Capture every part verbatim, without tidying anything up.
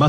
Ma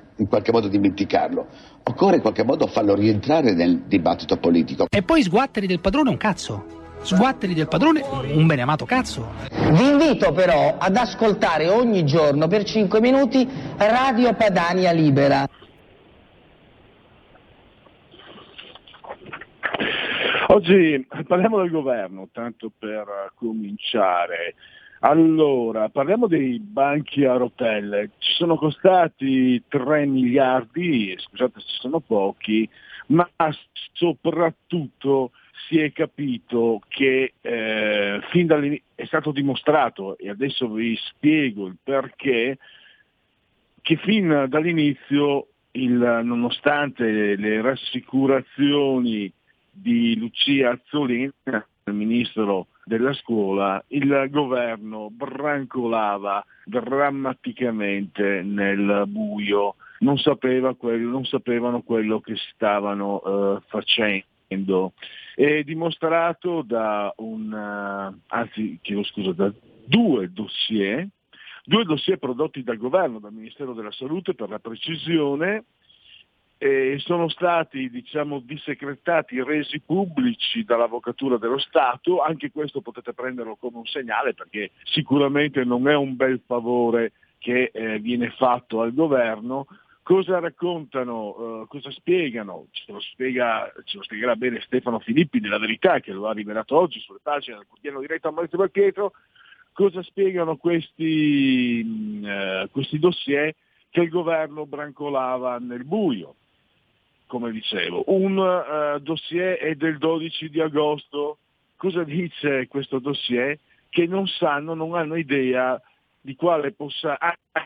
in qualche modo dimenticarlo. Occorre in qualche modo farlo rientrare nel dibattito politico. E poi sguatteri del padrone un cazzo. Sguatteri del padrone un beneamato cazzo. Vi invito però ad ascoltare ogni giorno per cinque minuti Radio Padania Libera. Oggi parliamo del governo, tanto per cominciare. Allora, parliamo dei banchi a rotelle. Ci sono costati tre miliardi, scusate se sono pochi, ma soprattutto si è capito che eh, fin dall'inizio è stato dimostrato, e adesso vi spiego il perché, che fin dall'inizio, il, nonostante le rassicurazioni di Lucia Azzolina, il ministro della scuola, il governo brancolava drammaticamente nel buio, non sapeva quello, non sapevano quello che stavano eh, facendo. È dimostrato da un anzi chiedo scusa da due dossier, due dossier prodotti dal governo, dal Ministero della Salute per la precisione, e sono stati, diciamo, dissecretati, resi pubblici dall'Avvocatura dello Stato. Anche questo potete prenderlo come un segnale, perché sicuramente non è un bel favore che eh, viene fatto al governo. Cosa raccontano, eh, cosa spiegano? Ce lo, spiega, ce lo spiegherà bene Stefano Filippi della Verità, che lo ha rivelato oggi sulle pagine del Corriere diretto a Maurizio Belpietro. Cosa spiegano questi, eh, questi dossier che il governo brancolava nel buio? Come dicevo, un uh, dossier è del dodici di agosto. Cosa dice questo dossier? Che non sanno, non hanno idea di quale possa,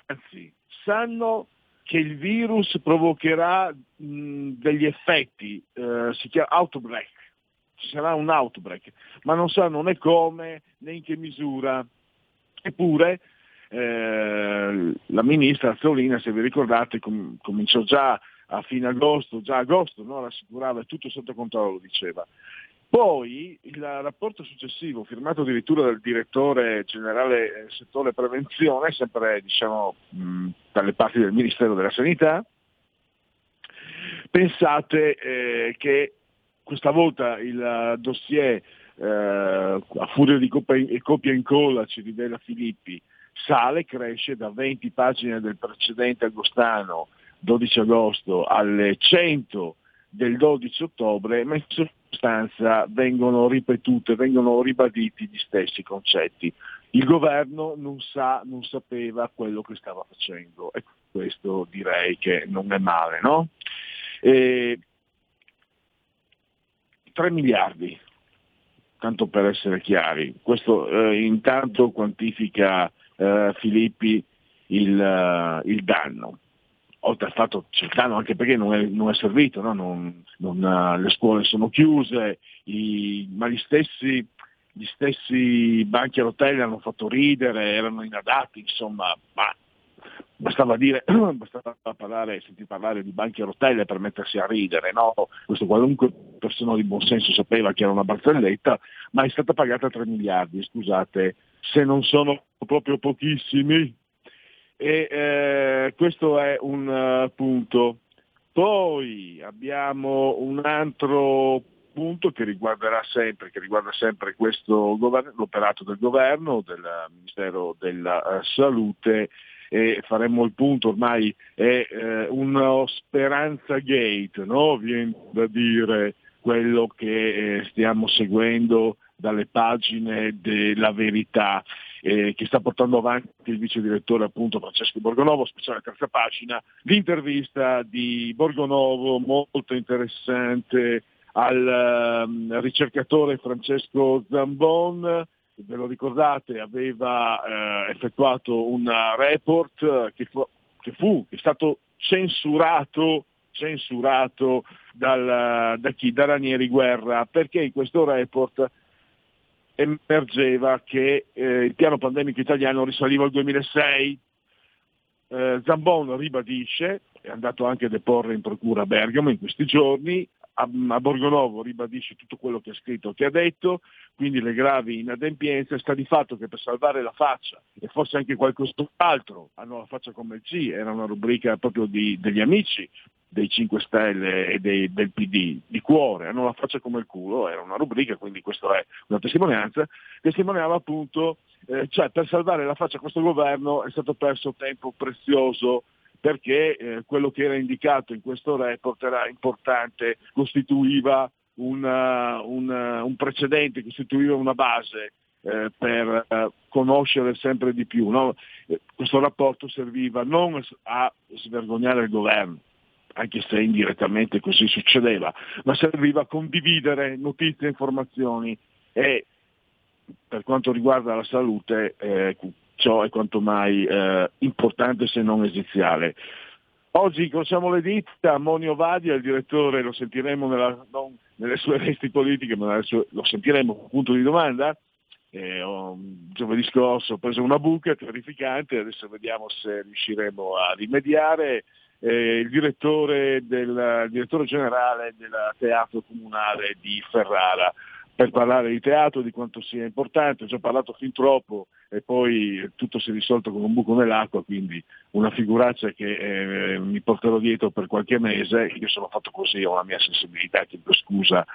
anzi, sanno che il virus provocherà mh, degli effetti, uh, si chiama outbreak, ci sarà un outbreak, ma non sanno né come né in che misura. Eppure eh, la ministra Azzolina, se vi ricordate, com- cominciò già a fine agosto, già agosto, no? Rassicurava, è tutto sotto controllo, diceva. Poi il rapporto successivo, firmato addirittura dal direttore generale settore prevenzione, sempre diciamo mh, dalle parti del Ministero della Sanità, pensate eh, che questa volta il dossier, eh, a furia di copia e incolla, ci rivela Filippi, sale, cresce da venti pagine del precedente agostano dodici agosto alle cento del dodici ottobre, ma in sostanza vengono ripetute, vengono ribaditi gli stessi concetti. Il governo non sa, non sapeva quello che stava facendo, e questo direi che non è male, no? E tre miliardi, tanto per essere chiari, questo eh, intanto quantifica eh, Filippi il, uh, il danno. Oltre al fatto c'è il danno anche perché non è, non è servito, no? non, non, le scuole sono chiuse, i, ma gli stessi, gli stessi banchi a rotelle hanno fatto ridere, erano inadatti, insomma, ma bastava dire, bastava parlare, sentire parlare di banchi a rotelle per mettersi a ridere, no? Questo qualunque persona di buonsenso sapeva che era una barzelletta, ma è stata pagata tre miliardi, scusate, se non sono proprio pochissimi. E eh, questo è un uh, punto. Poi abbiamo un altro punto che riguarderà sempre, che riguarda sempre questo governo, l'operato del governo, del Ministero della uh, Salute, e faremmo il punto, ormai è eh, una speranza gate, no? Viene da dire quello che eh, stiamo seguendo dalle pagine della Verità, eh, che sta portando avanti il vice direttore appunto Francesco Borgonovo, speciale terza pagina, l'intervista di Borgonovo molto interessante al um, ricercatore Francesco Zambon. Ve lo ricordate, aveva eh, effettuato un report che fu, che fu che è stato censurato censurato dal, da chi? Da Ranieri Guerra, perché in questo report emergeva che eh, il piano pandemico italiano risaliva al duemilasei. eh, Zambon ribadisce, è andato anche a deporre in procura a Bergamo in questi giorni, a, a Borgonovo ribadisce tutto quello che ha scritto, che ha detto, quindi le gravi inadempienze, sta di fatto che per salvare la faccia e forse anche qualcos'altro, hanno la faccia come il G, era una rubrica proprio di, degli amici dei cinque Stelle e dei, del P D, di cuore, hanno la faccia come il culo, era una rubrica, quindi questa è una testimonianza, testimoniava appunto, eh, cioè per salvare la faccia a questo governo è stato perso tempo prezioso, perché eh, quello che era indicato in questo report era importante, costituiva una, una, un precedente, costituiva una base eh, per eh, conoscere sempre di più, no? Eh, questo rapporto serviva non a svergognare il governo, anche se indirettamente così succedeva, ma serviva a condividere notizie e informazioni, e per quanto riguarda la salute eh, ciò è quanto mai eh, importante, se non esiziale. Oggi incrociamo le dita, Moni Ovadia, il direttore, lo sentiremo nella, non nelle sue resti politiche, ma sue, lo sentiremo, punto di domanda. Eh, ho, giovedì scorso ho preso una buca terrificante, adesso vediamo se riusciremo a rimediare. Eh, il direttore del il direttore generale del Teatro Comunale di Ferrara, per parlare di teatro, di quanto sia importante, ho già parlato fin troppo e poi tutto si è risolto con un buco nell'acqua, quindi una figuraccia che eh, mi porterò dietro per qualche mese. Io sono fatto così, ho la mia sensibilità, chiedo scusa,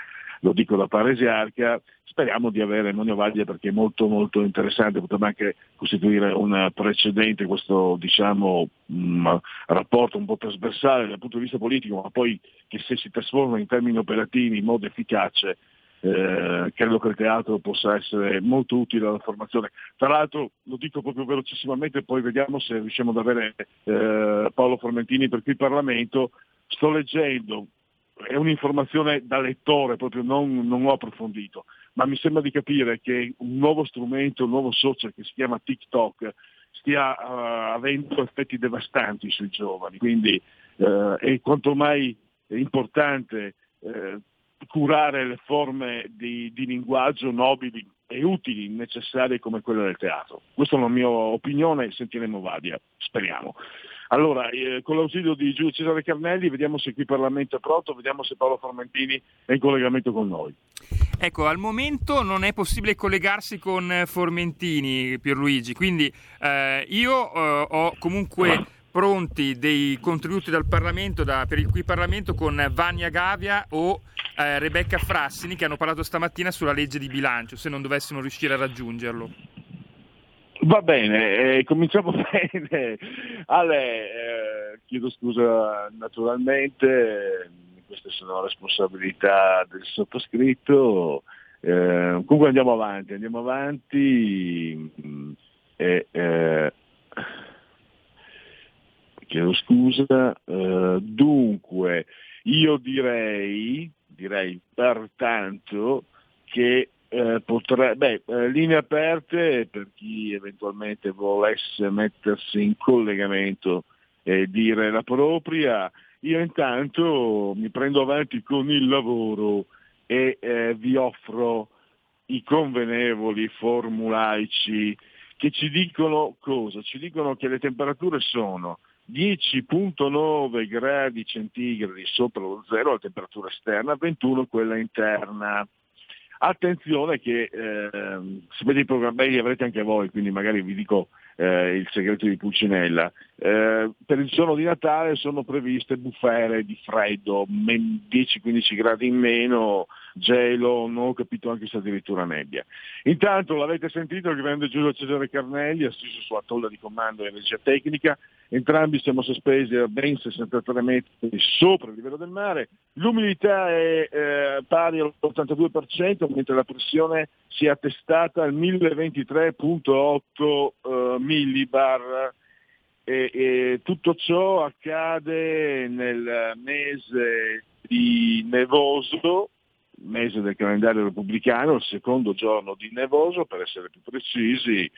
lo dico da paresiarca. Speriamo di avere Moni Ovadia, perché è molto molto interessante, potrebbe anche costituire un precedente questo, diciamo, mh, rapporto un po' trasversale dal punto di vista politico, ma poi che se si trasforma in termini operativi in modo efficace, Eh, credo che il teatro possa essere molto utile alla formazione. Tra l'altro, lo dico proprio velocissimamente, poi vediamo se riusciamo ad avere eh, Paolo Formentini per qui in Parlamento. Sto leggendo, è un'informazione da lettore, proprio non, non ho approfondito, ma mi sembra di capire che un nuovo strumento, un nuovo social che si chiama TikTok stia uh, avendo effetti devastanti sui giovani, quindi uh, è quanto mai importante uh, curare le forme di, di linguaggio nobili e utili, necessarie come quella del teatro. Questa è la mia opinione, sentiremo Ovadia, speriamo. Allora, eh, con l'ausilio di Giulio Cesare Carnelli, vediamo se qui Parlamento è pronto, vediamo se Paolo Formentini è in collegamento con noi. Ecco, al momento non è possibile collegarsi con Formentini, Pierluigi, quindi eh, io eh, ho comunque... Ah. pronti dei contributi dal Parlamento, da, per il Qui Parlamento, con Vania Gavia o eh, Rebecca Frassini, che hanno parlato stamattina sulla legge di bilancio, se non dovessimo riuscire a raggiungerlo. Va bene, eh, cominciamo bene. Ale, eh, chiedo scusa naturalmente, queste sono responsabilità del sottoscritto, eh, comunque andiamo avanti, andiamo avanti e... Eh, eh, chiedo scusa, uh, dunque io direi, direi pertanto che uh, potrebbe, beh, linee aperte per chi eventualmente volesse mettersi in collegamento e dire la propria. Io intanto mi prendo avanti con il lavoro e eh, vi offro i convenevoli formulaici che ci dicono cosa? Ci dicono che le temperature sono dieci virgola nove gradi centigradi sopra lo zero la temperatura esterna, ventuno quella interna. Attenzione che eh, sapete i programmi li avrete anche voi, quindi magari vi dico eh, il segreto di Pulcinella. Eh, per il giorno di Natale sono previste bufere di freddo, dieci quindici gradi in meno, gelo, non ho capito anche se addirittura nebbia. Intanto l'avete sentito che vende Giulio Cesare Carnelli, assiso sulla tolla di comando e energia tecnica, entrambi siamo sospesi a ben sessantatré metri sopra il livello del mare, l'umidità è eh, pari all'ottantadue per cento, mentre la pressione si è attestata al mille ventitré virgola otto eh, millibar. E, e tutto ciò accade nel mese di nevoso, mese del calendario repubblicano, il secondo giorno di nevoso per essere più precisi,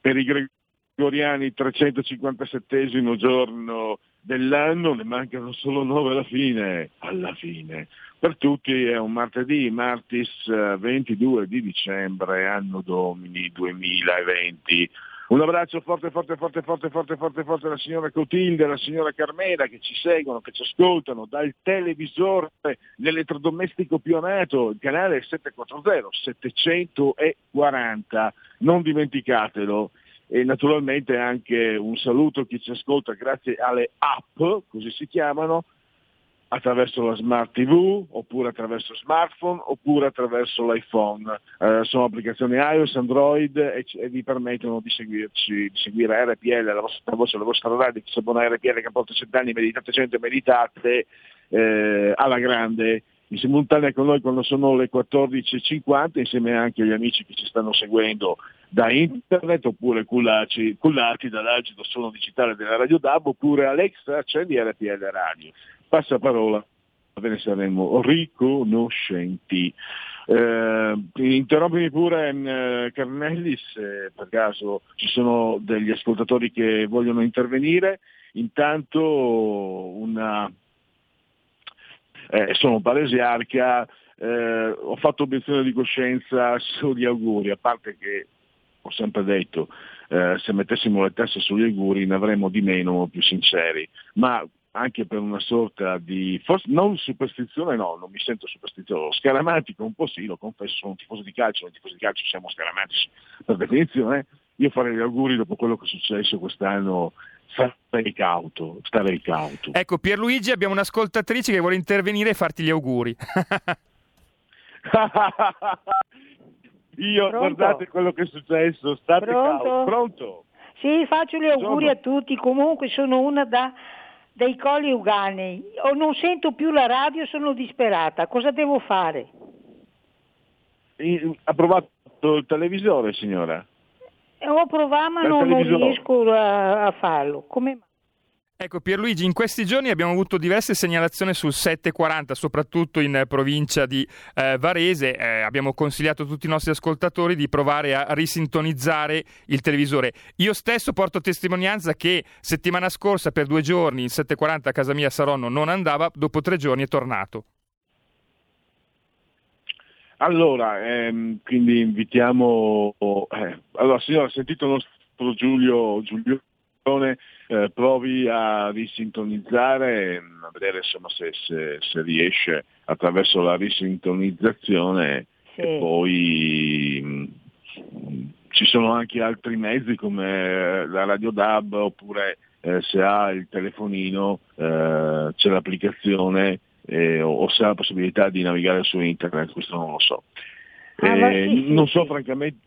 per i gregoriani trecentocinquantasettesimo giorno dell'anno, ne mancano solo nove alla fine, alla fine. Per tutti è un martedì, martis ventidue di dicembre, anno domini duemilaventi. Un abbraccio forte, forte, forte, forte, forte, forte, forte alla signora Clotilde, alla signora Carmela che ci seguono, che ci ascoltano dal televisore, l'elettrodomestico pionato, il canale settecentoquaranta, settecentoquaranta, non dimenticatelo. E naturalmente anche un saluto a chi ci ascolta grazie alle app, così si chiamano, attraverso la Smart tivù, oppure attraverso smartphone, oppure attraverso l'iPhone. Eh, sono applicazioni iOS, Android e, c- e vi permettono di seguirci, di seguire R P L, la vostra voce, la vostra radio, chi si abbona a R P L che porta cent'anni, meditate cento e meditate eh, alla grande, in simultanea con noi quando sono le quattordici e cinquanta, insieme anche agli amici che ci stanno seguendo da internet, oppure cullaci, cullati dall'agito suono digitale della Radio D A B, oppure Alexa accendi R P L Radio. Passa parola, ve ne saremo riconoscenti. Eh, interrompimi pure eh, Carnelli se per caso ci sono degli ascoltatori che vogliono intervenire. Intanto una eh, sono palesiarca, eh, ho fatto obiezione di coscienza sugli auguri, a parte che ho sempre detto eh, se mettessimo le tasse sugli auguri ne avremmo di meno, più sinceri, ma anche per una sorta di, forse non superstizione, no, non mi sento superstizioso, scaramantico un po' sì, lo confesso, sono un tifoso di calcio, noi tifosi di calcio siamo scaramantici per definizione, io farei gli auguri dopo quello che è successo quest'anno, starei cauto, starei cauto. Ecco Pierluigi, abbiamo un'ascoltatrice che vuole intervenire e farti gli auguri. Io, pronto? Guardate quello che è successo, state cauti. Pronto? Sì, faccio gli auguri. Buongiorno a tutti, comunque sono una da... dei Colli Uganei, o non sento più la radio, sono disperata, cosa devo fare? Ha provato il televisore, signora? Ho provato ma non, non riesco a, a farlo. Come... Ecco Pierluigi, in questi giorni abbiamo avuto diverse segnalazioni sul settecentoquaranta, soprattutto in provincia di eh, Varese, eh, abbiamo consigliato a tutti i nostri ascoltatori di provare a risintonizzare il televisore. Io stesso porto testimonianza che settimana scorsa per due giorni il settecentoquaranta a casa mia a Saronno non andava, dopo tre giorni è tornato. Allora, ehm, quindi invitiamo... Oh, eh. Allora signora, ha sentito il nostro Giulio... Giulio... Eh, provi a risintonizzare, a vedere insomma se, se, se riesce attraverso la risintonizzazione, sì. E poi mh, ci sono anche altri mezzi come la Radio D A B, oppure eh, se ha il telefonino eh, c'è l'applicazione eh, o, o se ha la possibilità di navigare su internet, questo non lo so. Ah, eh, sì, sì, non so sì. francamente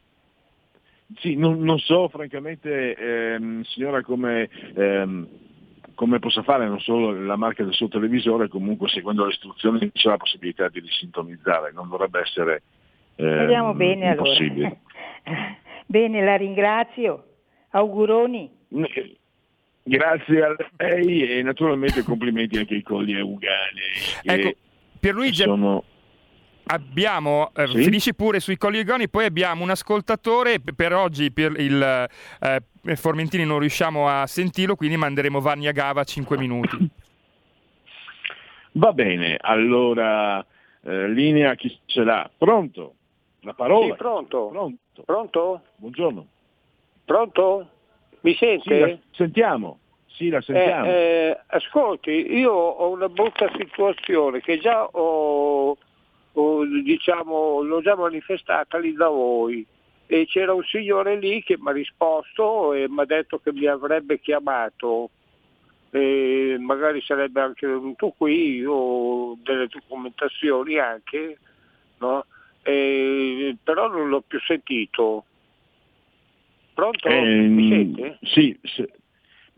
Sì, non, non so francamente ehm, signora come, ehm, come possa fare, non solo la marca del suo televisore, comunque seguendo le istruzioni c'è la possibilità di risintonizzare, non dovrebbe essere ehm, Vediamo bene, impossibile. Allora. Bene, la ringrazio, auguroni. Grazie a lei e naturalmente complimenti anche ai Colli Euganei. Ecco, Pierluigi... Sono... Abbiamo, eh, sì? Finisci pure sui Colli Uganei, poi abbiamo un ascoltatore, per oggi per il eh, Formentini non riusciamo a sentirlo, quindi manderemo Vanni a Gava a cinque minuti. Va bene, allora eh, linea chi ce l'ha? Pronto? La parola? Sì, pronto. Pronto? Pronto? Buongiorno. Pronto? Mi sente? Sì, la sentiamo. Sì, la sentiamo. Eh, eh, ascolti, io ho una brutta situazione che già ho... diciamo l'ho già manifestata lì da voi e c'era un signore lì che mi ha risposto e mi ha detto che mi avrebbe chiamato e magari sarebbe anche venuto qui o delle documentazioni anche no? Eh, però non l'ho più sentito. Pronto? Eh, Mi sente? Sì, sì.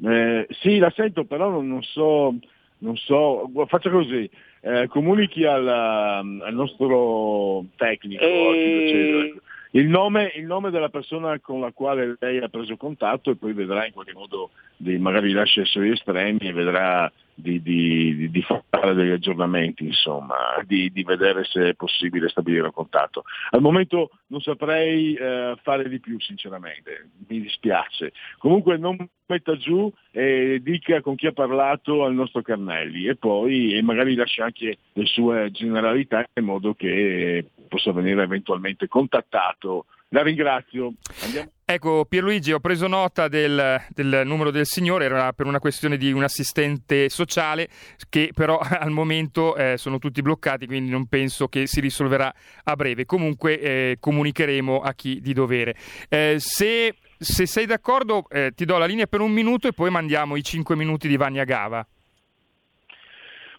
Eh, sì, la sento, però non, non so, non so, faccio così, eh, comunichi al, al nostro tecnico eh... il nome, il nome della persona con la quale lei ha preso contatto e poi vedrà in qualche modo, dei, magari lascia i suoi estremi e vedrà di, di, di, di fare degli aggiornamenti, insomma, di, di vedere se è possibile stabilire un contatto. Al momento non saprei eh, fare di più, sinceramente, mi dispiace. Comunque non metta giù e dica con chi ha parlato al nostro Carnelli e poi e magari lascia anche le sue generalità in modo che possa venire eventualmente contattato. La ringrazio. Andiamo. Ecco Pierluigi, ho preso nota del, del numero del signore, era per una questione di un assistente sociale che però al momento eh, sono tutti bloccati, quindi non penso che si risolverà a breve. Comunque eh, comunicheremo a chi di dovere. Eh, se, se sei d'accordo eh, ti do la linea per un minuto e poi mandiamo i cinque minuti di Vania Gava.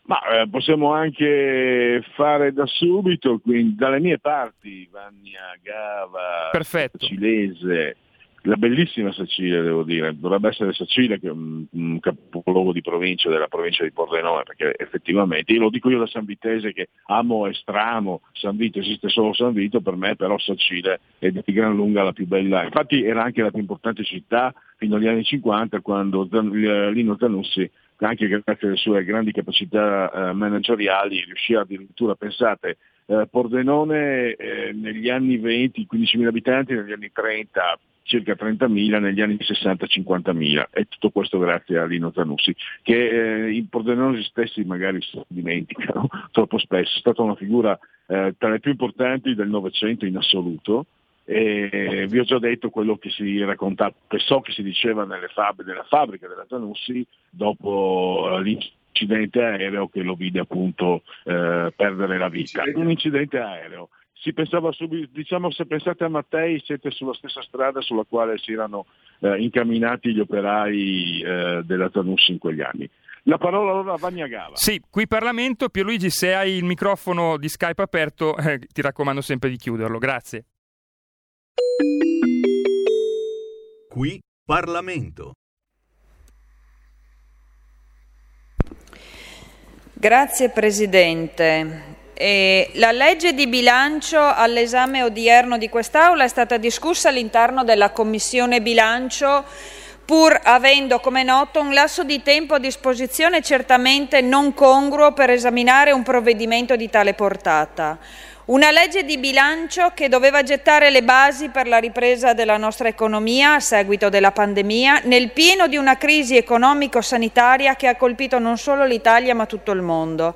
Ma eh, possiamo anche fare da subito, quindi dalle mie parti, Vania Gava, perfetto. Sicilese, la bellissima Sicilia devo dire, dovrebbe essere Sicilia che è un, un capoluogo di provincia, della provincia di Pordenone, perché effettivamente, io lo dico io da San Vitese che amo e stramo San Vito, esiste solo San Vito, per me però Sicilia è di gran lunga la più bella, infatti era anche la più importante città fino agli anni cinquanta quando Lino Zanussi, anche grazie alle sue grandi capacità eh, manageriali, riuscì addirittura, pensate, eh, Pordenone eh, negli anni venti quindicimila abitanti, negli anni trenta circa trentamila, negli anni sessanta cinquantamila, e tutto questo grazie a Lino Zanussi, che eh, i pordenonesi stessi magari si dimenticano troppo spesso, è stata una figura eh, tra le più importanti del Novecento in assoluto. E vi ho già detto quello che si raccontava, che so che si diceva nelle fab- nella fabbrica della Zanussi dopo l'incidente aereo che lo vide appunto eh, perdere la vita. Un incidente aereo. Si pensava subito, diciamo, se pensate a Mattei siete sulla stessa strada sulla quale si erano eh, incamminati gli operai eh, della Zanussi in quegli anni. La parola allora a Vania Gava. Sì, qui Parlamento. Pierluigi, se hai il microfono di Skype aperto eh, ti raccomando sempre di chiuderlo, grazie. Qui Parlamento. Grazie Presidente. Eh, la legge di bilancio all'esame odierno di quest'Aula è stata discussa all'interno della Commissione Bilancio, pur avendo, come noto, un lasso di tempo a disposizione certamente non congruo per esaminare un provvedimento di tale portata. Una legge di bilancio che doveva gettare le basi per la ripresa della nostra economia a seguito della pandemia, nel pieno di una crisi economico-sanitaria che ha colpito non solo l'Italia ma tutto il mondo.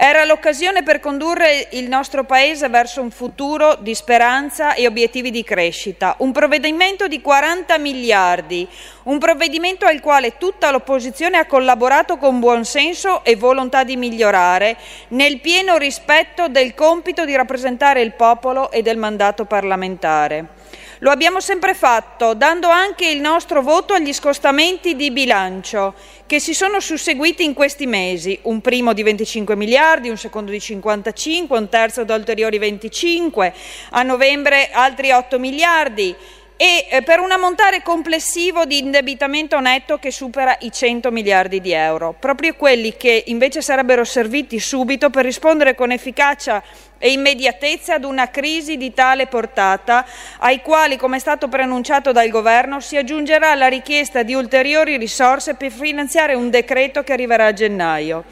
Era l'occasione per condurre il nostro Paese verso un futuro di speranza e obiettivi di crescita. Un provvedimento di quaranta miliardi, un provvedimento al quale tutta l'opposizione ha collaborato con buonsenso e volontà di migliorare, nel pieno rispetto del compito di rappresentare il popolo e del mandato parlamentare. Lo abbiamo sempre fatto, dando anche il nostro voto agli scostamenti di bilancio che si sono susseguiti in questi mesi, un primo di venticinque miliardi, un secondo di cinquantacinque, un terzo da ulteriori venticinque, a novembre altri otto miliardi e per un ammontare complessivo di indebitamento netto che supera i cento miliardi di euro, proprio quelli che invece sarebbero serviti subito per rispondere con efficacia e immediatezza ad una crisi di tale portata, ai quali, come è stato preannunciato dal Governo, si aggiungerà la richiesta di ulteriori risorse per finanziare un decreto che arriverà a gennaio.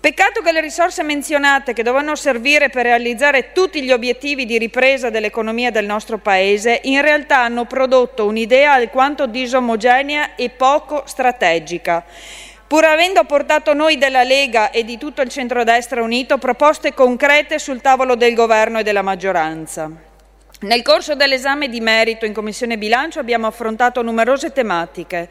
Peccato che le risorse menzionate, che dovevano servire per realizzare tutti gli obiettivi di ripresa dell'economia del nostro Paese, in realtà hanno prodotto un'idea alquanto disomogenea e poco strategica. Pur avendo portato noi della Lega e di tutto il centrodestra unito proposte concrete sul tavolo del Governo e della maggioranza. Nel corso dell'esame di merito in Commissione Bilancio abbiamo affrontato numerose tematiche,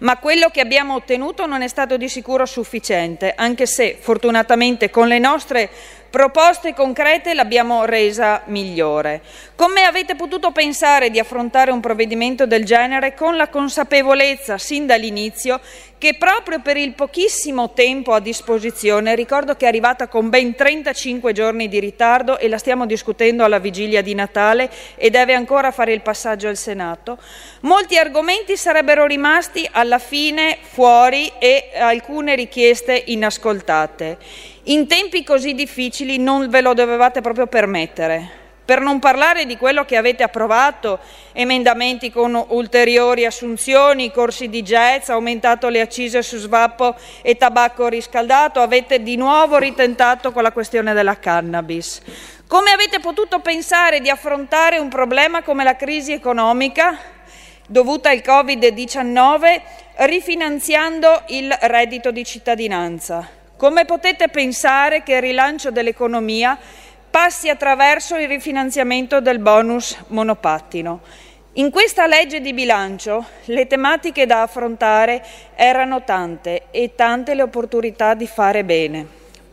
ma quello che abbiamo ottenuto non è stato di sicuro sufficiente, anche se fortunatamente con le nostre Proposte concrete l'abbiamo resa migliore. Come avete potuto pensare di affrontare un provvedimento del genere con la consapevolezza, sin dall'inizio, che proprio per il pochissimo tempo a disposizione, ricordo che è arrivata con ben trentacinque giorni di ritardo e la stiamo discutendo alla vigilia di Natale e deve ancora fare il passaggio al Senato, molti argomenti sarebbero rimasti alla fine fuori e alcune richieste inascoltate. In tempi così difficili non ve lo dovevate proprio permettere, per non parlare di quello che avete approvato, emendamenti con ulteriori assunzioni, corsi di jazz, aumentato le accise su svapo e tabacco riscaldato, avete di nuovo ritentato con la questione della cannabis. Come avete potuto pensare di affrontare un problema come la crisi economica dovuta al Covid diciannove rifinanziando il reddito di cittadinanza? Come potete pensare che il rilancio dell'economia passi attraverso il rifinanziamento del bonus monopattino? In questa legge di bilancio le tematiche da affrontare erano tante e tante le opportunità di fare bene.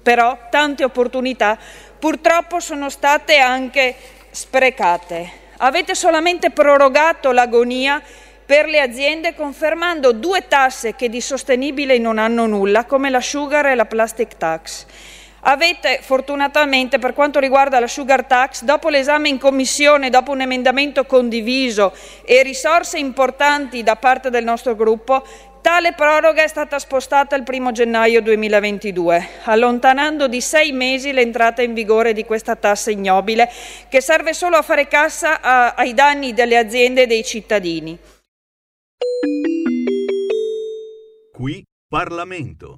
Però tante opportunità purtroppo sono state anche sprecate. Avete solamente prorogato l'agonia per le aziende confermando due tasse che di sostenibile non hanno nulla, come la sugar e la plastic tax. Avete fortunatamente, per quanto riguarda la sugar tax, dopo l'esame in commissione, dopo un emendamento condiviso e risorse importanti da parte del nostro gruppo, tale proroga è stata spostata al primo gennaio duemilaventidue, allontanando di sei mesi l'entrata in vigore di questa tassa ignobile che serve solo a fare cassa a, ai danni delle aziende e dei cittadini. Qui Parlamento.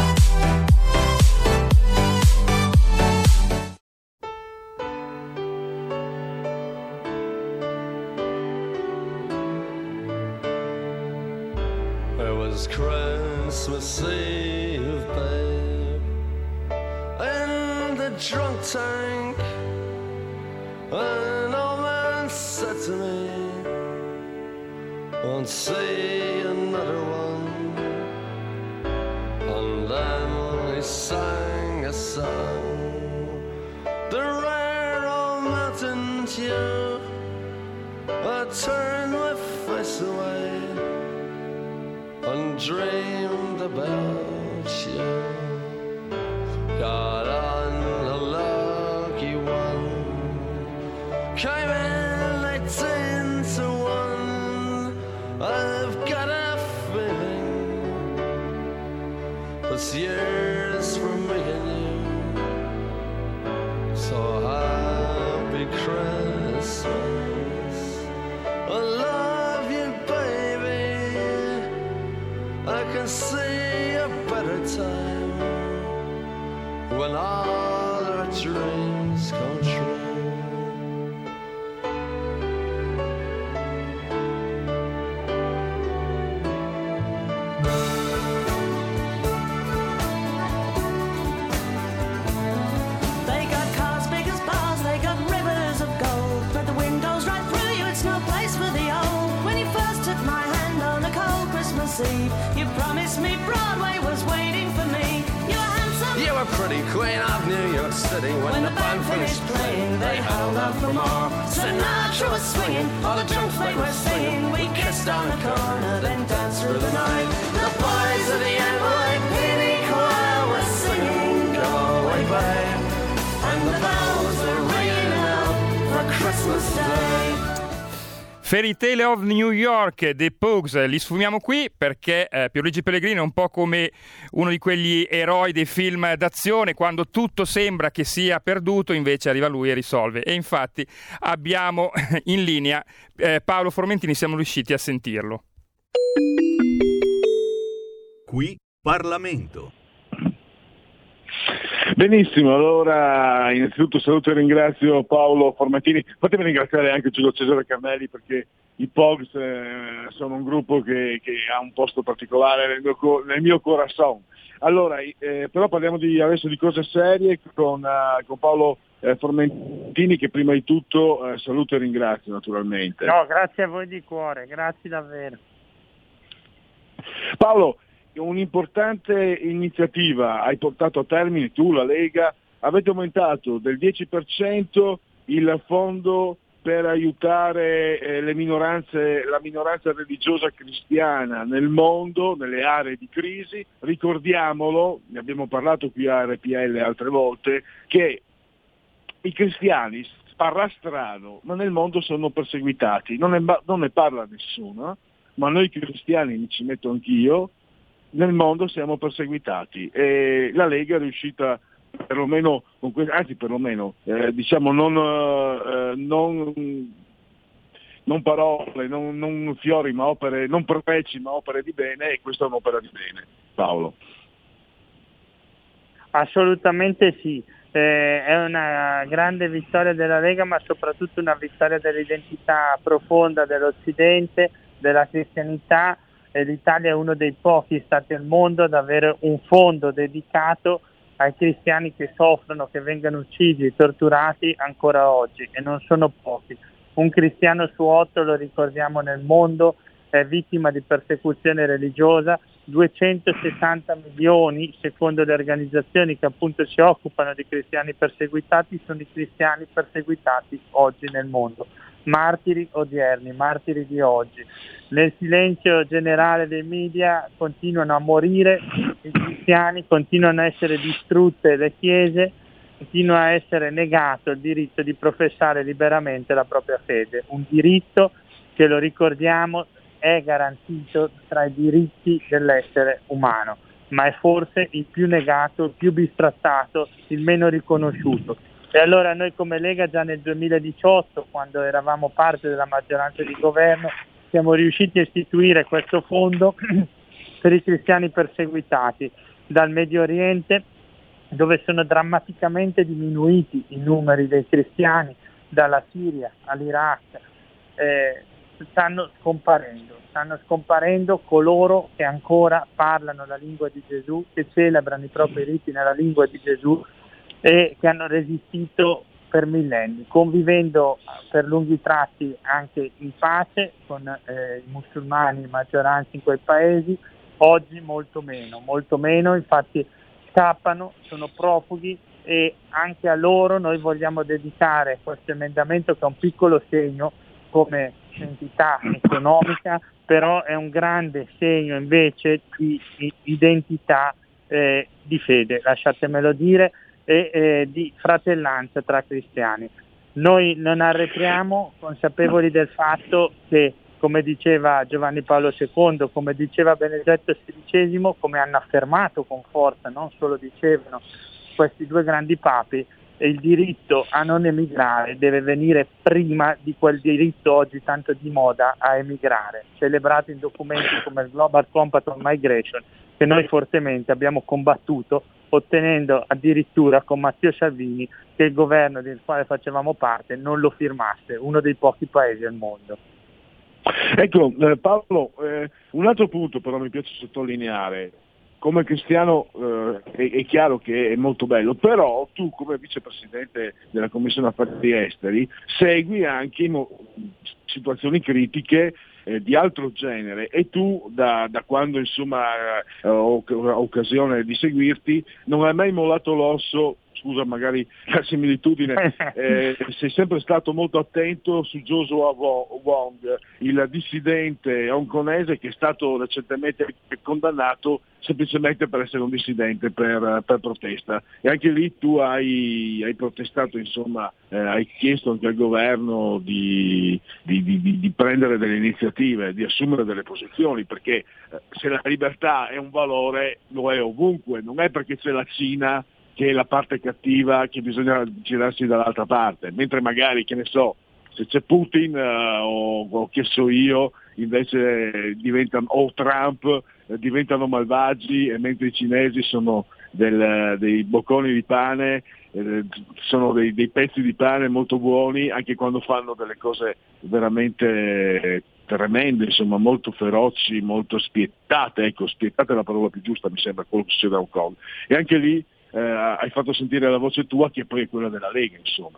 It was Christmas Eve, babe, in the drunk tank. An old man said to me, won't see another one. And then he sang a song, the rare old mountain dew. I turned my face away and dreamed about you. Got on a lucky one, came in eighteen to one. I've got a feeling this year's for making you so happy. Christmas, I love you, baby. I can see a better time when all our dreams come true. You promised me Broadway was waiting for me. You were handsome. You were pretty queen of New York City. When, when the band finished playing, they held out for more. Sinatra was swinging, all the junk they were singing. We kissed on the corner, then danced through the night. The boys of the N Y P D choir were singing, go away, babe. Fairy Tale of New York, The Pogues, li sfumiamo qui perché eh, Pierluigi Pellegrini è un po' come uno di quegli eroi dei film d'azione, quando tutto sembra che sia perduto invece arriva lui e risolve, e infatti abbiamo in linea eh, Paolo Formentini, siamo riusciti a sentirlo. Qui Parlamento. Benissimo, allora innanzitutto saluto e ringrazio Paolo Formentini. Fatemi ringraziare anche Giulio Cesare Carnelli, perché i Pogues eh, sono un gruppo che, che ha un posto particolare nel mio, nel mio corazon. Allora, eh, però parliamo di, adesso di cose serie con, uh, con Paolo eh, Formentini, che prima di tutto eh, saluto e ringrazio naturalmente. No, grazie a voi di cuore, grazie davvero. Paolo, un'importante iniziativa hai portato a termine tu, la Lega, avete aumentato del dieci per cento il fondo per aiutare eh, le minoranze, la minoranza religiosa cristiana nel mondo, nelle aree di crisi. Ricordiamolo, ne abbiamo parlato qui a R P L altre volte, che i cristiani parastrano, ma nel mondo sono perseguitati, non ne, non ne parla nessuno, ma noi cristiani, mi ci metto anch'io, nel mondo siamo perseguitati, e la Lega è riuscita perlomeno, anzi perlomeno, eh, diciamo non, eh, non, non parole, non, non fiori ma opere, non preci ma opere di bene, e questa è un'opera di bene, Paolo. Assolutamente sì, eh, è una grande vittoria della Lega, ma soprattutto una vittoria dell'identità profonda dell'Occidente, della cristianità. L'Italia è uno dei pochi stati al mondo ad avere un fondo dedicato ai cristiani che soffrono, che vengono uccisi, torturati ancora oggi, e non sono pochi. Un cristiano su otto, lo ricordiamo, nel mondo è vittima di persecuzione religiosa, duecentosessanta milioni, secondo le organizzazioni che appunto si occupano di cristiani perseguitati, sono i cristiani perseguitati oggi nel mondo. Martiri odierni, martiri di oggi. Nel silenzio generale dei media continuano a morire i cristiani, continuano a essere distrutte le chiese, continua a essere negato il diritto di professare liberamente la propria fede, un diritto che, lo ricordiamo, è garantito tra i diritti dell'essere umano, ma è forse il più negato, il più bistrattato, il meno riconosciuto. E allora noi come Lega già nel duemiladiciotto, quando eravamo parte della maggioranza di governo, siamo riusciti a istituire questo fondo per i cristiani perseguitati dal Medio Oriente, dove sono drammaticamente diminuiti i numeri dei cristiani, dalla Siria all'Iraq, eh, stanno scomparendo, stanno scomparendo coloro che ancora parlano la lingua di Gesù, che celebrano i propri riti nella lingua di Gesù, e che hanno resistito per millenni, convivendo per lunghi tratti anche in pace con eh, i musulmani in maggioranza in quei paesi. Oggi molto meno, molto meno, infatti scappano, sono profughi, e anche a loro noi vogliamo dedicare questo emendamento, che è un piccolo segno come entità economica, però è un grande segno invece di identità, eh, di fede, lasciatemelo dire, e eh, di fratellanza tra cristiani. Noi non arretriamo, consapevoli del fatto che, come diceva Giovanni Paolo secondo, come diceva Benedetto sedicesimo, come hanno affermato con forza, non solo dicevano questi due grandi papi, il diritto a non emigrare deve venire prima di quel diritto oggi tanto di moda a emigrare, celebrato in documenti come il Global Compact on Migration, che noi fortemente abbiamo combattuto, ottenendo addirittura con Matteo Salvini che il governo del quale facevamo parte non lo firmasse, uno dei pochi paesi al mondo. Ecco, eh, Paolo, eh, un altro punto però mi piace sottolineare. Come cristiano eh, è, è chiaro che è molto bello, però tu come vicepresidente della Commissione Affari Esteri segui anche mo- situazioni critiche eh, di altro genere, e tu da, da quando insomma eh, ho, ho occasione di seguirti non hai mai mollato l'osso scusa magari la similitudine, eh, sei sempre stato molto attento su Joshua Wong, il dissidente hongkonese che è stato recentemente condannato semplicemente per essere un dissidente per, per protesta, e anche lì tu hai, hai protestato, insomma, eh, hai chiesto anche al governo di, di, di, di prendere delle iniziative, di assumere delle posizioni, perché eh, se la libertà è un valore lo è ovunque, non è perché c'è la Cina che è la parte cattiva che bisogna girarsi dall'altra parte, mentre magari, che ne so, se c'è Putin eh, o, o che so io, invece diventano, o Trump, eh, diventano malvagi, e mentre i cinesi sono del, dei bocconi di pane, eh, sono dei, dei pezzi di pane molto buoni, anche quando fanno delle cose veramente tremende, insomma, molto feroci, molto spietate, ecco, spietate è la parola più giusta, mi sembra, quello che succede a Hong Kong. E anche lì eh, hai fatto sentire la voce tua, che poi è quella della Lega, insomma.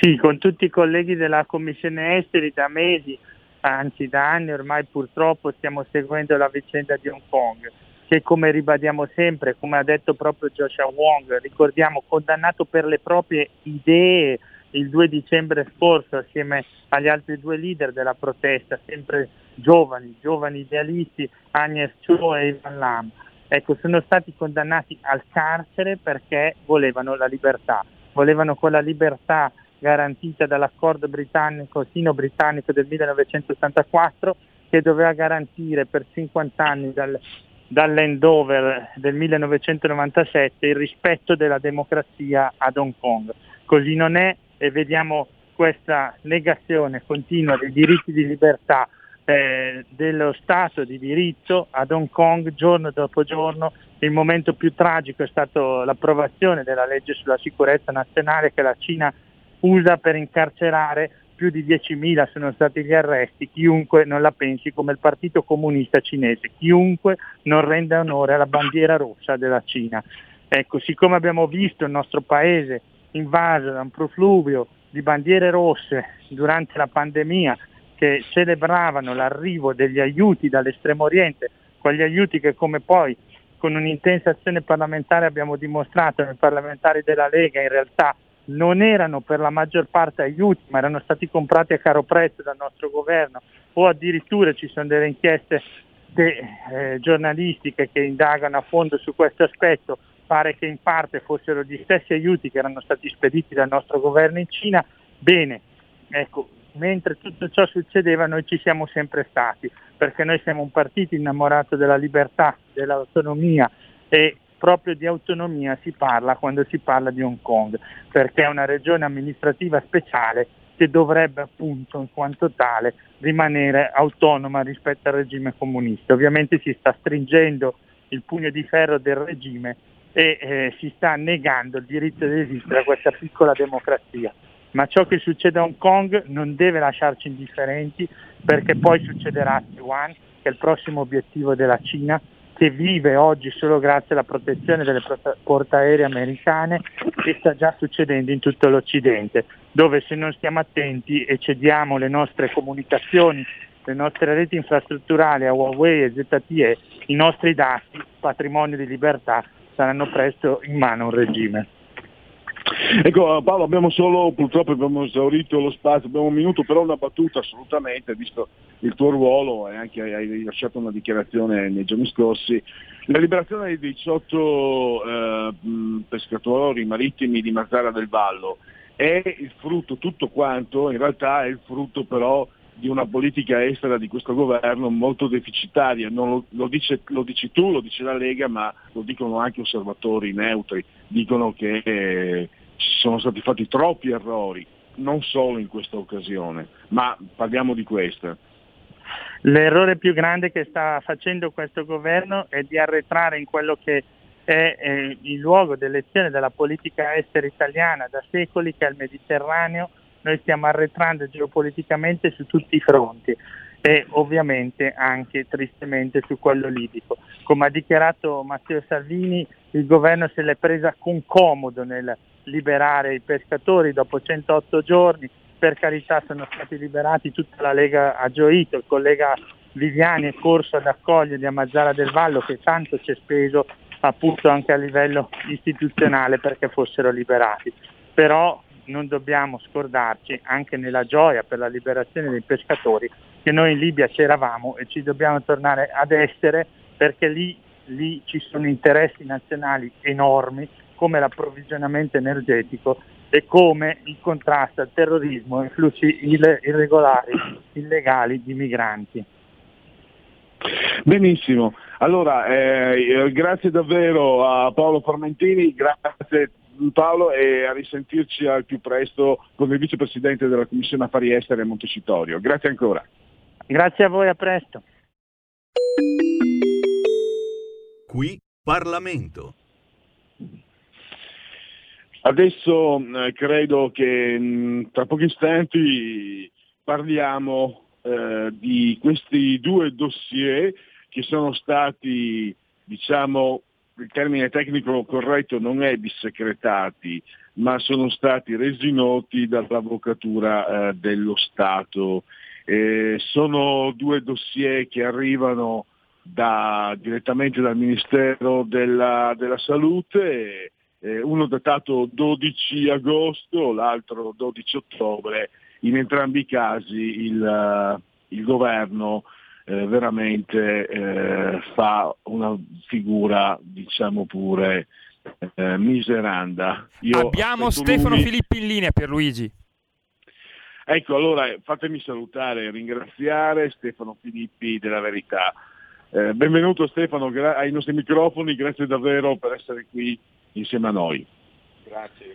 Sì, con tutti i colleghi della Commissione Esteri da mesi, anzi da anni ormai purtroppo, stiamo seguendo la vicenda di Hong Kong, che, come ribadiamo sempre, come ha detto proprio Joshua Wong, ricordiamo, condannato per le proprie idee il due dicembre scorso assieme agli altri due leader della protesta, sempre giovani, giovani idealisti, Agnes Chow e Ivan Lam. Ecco, sono stati condannati al carcere perché volevano la libertà, volevano quella libertà garantita dall'accordo britannico sino-britannico del millenovecentottantaquattro, che doveva garantire per cinquanta anni dal, dall'handover del millenovecentonovantasette il rispetto della democrazia ad Hong Kong. Così non è, e vediamo questa negazione continua dei diritti di libertà, eh, dello Stato di diritto ad Hong Kong giorno dopo giorno. Il momento più tragico è stato l'approvazione della legge sulla sicurezza nazionale, che la Cina usa per incarcerare più di diecimila, sono stati gli arresti, chiunque non la pensi come il Partito Comunista Cinese, chiunque non renda onore alla bandiera rossa della Cina. Ecco, siccome abbiamo visto il nostro paese invaso da un profluvio di bandiere rosse durante la pandemia, che celebravano l'arrivo degli aiuti dall'Estremo Oriente, quegli aiuti che, come poi con un'intensa azione parlamentare abbiamo dimostrato noi parlamentari della Lega, in realtà non erano per la maggior parte aiuti, ma erano stati comprati a caro prezzo dal nostro governo, o addirittura ci sono delle inchieste de, eh, giornalistiche che indagano a fondo su questo aspetto, pare che in parte fossero gli stessi aiuti che erano stati spediti dal nostro governo in Cina. Bene, ecco, mentre tutto ciò succedeva noi ci siamo sempre stati, perché noi siamo un partito innamorato della libertà, dell'autonomia, e proprio di autonomia si parla quando si parla di Hong Kong, perché è una regione amministrativa speciale che dovrebbe, appunto, in quanto tale rimanere autonoma rispetto al regime comunista. Ovviamente si sta stringendo il pugno di ferro del regime e eh, si sta negando il diritto di esistere a questa piccola democrazia. Ma ciò che succede a Hong Kong non deve lasciarci indifferenti, perché poi succederà a Taiwan, che è il prossimo obiettivo della Cina, che vive oggi solo grazie alla protezione delle portaerei americane, che sta già succedendo in tutto l'Occidente, dove se non stiamo attenti e cediamo le nostre comunicazioni, le nostre reti infrastrutturali a Huawei e Z T E, i nostri dati, patrimonio di libertà, saranno presto in mano a un regime. Ecco Paolo, abbiamo solo, purtroppo abbiamo esaurito lo spazio, abbiamo un minuto, però una battuta assolutamente, visto il tuo ruolo e anche hai lasciato una dichiarazione nei giorni scorsi. La liberazione dei diciotto eh, pescatori marittimi di Mazara del Vallo è il frutto, tutto quanto in realtà è il frutto però di una politica estera di questo governo molto deficitaria, non lo, lo, dice, lo dici tu, lo dice la Lega, ma lo dicono anche osservatori neutri, dicono che eh, ci sono stati fatti troppi errori, non solo in questa occasione, ma parliamo di questa. L'errore più grande che sta facendo questo governo è di arretrare in quello che è eh, il luogo d'elezione della politica estera italiana da secoli, che è il Mediterraneo. Noi stiamo arretrando geopoliticamente su tutti i fronti e ovviamente anche tristemente su quello libico. Come ha dichiarato Matteo Salvini, il governo se l'è presa con comodo nel liberare i pescatori dopo centootto giorni, per carità sono stati liberati, tutta la Lega ha gioito, il collega Viviani è corso ad accoglierli a Mazara del Vallo, che tanto ci è speso appunto anche a livello istituzionale perché fossero liberati. Però non dobbiamo scordarci, anche nella gioia per la liberazione dei pescatori, che noi in Libia c'eravamo e ci dobbiamo tornare ad essere, perché lì, lì ci sono interessi nazionali enormi, come l'approvvigionamento energetico e come il contrasto al terrorismo e ai flussi irregolari, illegali di migranti. Benissimo, allora eh, grazie davvero a Paolo Formentini, grazie Paolo, e a risentirci al più presto con il vicepresidente della Commissione Affari Esteri a Montecitorio. Grazie ancora. Grazie a voi, a presto. Qui Parlamento. Adesso eh, credo che mh, tra pochi istanti parliamo eh, di questi due dossier che sono stati, diciamo, il termine tecnico corretto non è dissecretati, ma sono stati resi noti dall'Avvocatura eh, dello Stato. Eh, sono due dossier che arrivano da, direttamente dal Ministero della, della Salute. E, uno datato dodici agosto, l'altro dodici ottobre, in entrambi i casi il, il governo eh, veramente eh, fa una figura, diciamo pure, eh, miseranda. Io Abbiamo Stefano lui... Filippi in linea per Luigi. Ecco, allora fatemi salutare e ringraziare Stefano Filippi della Verità. Eh, benvenuto Stefano gra- ai nostri microfoni, grazie davvero per essere qui insieme a noi. Grazie,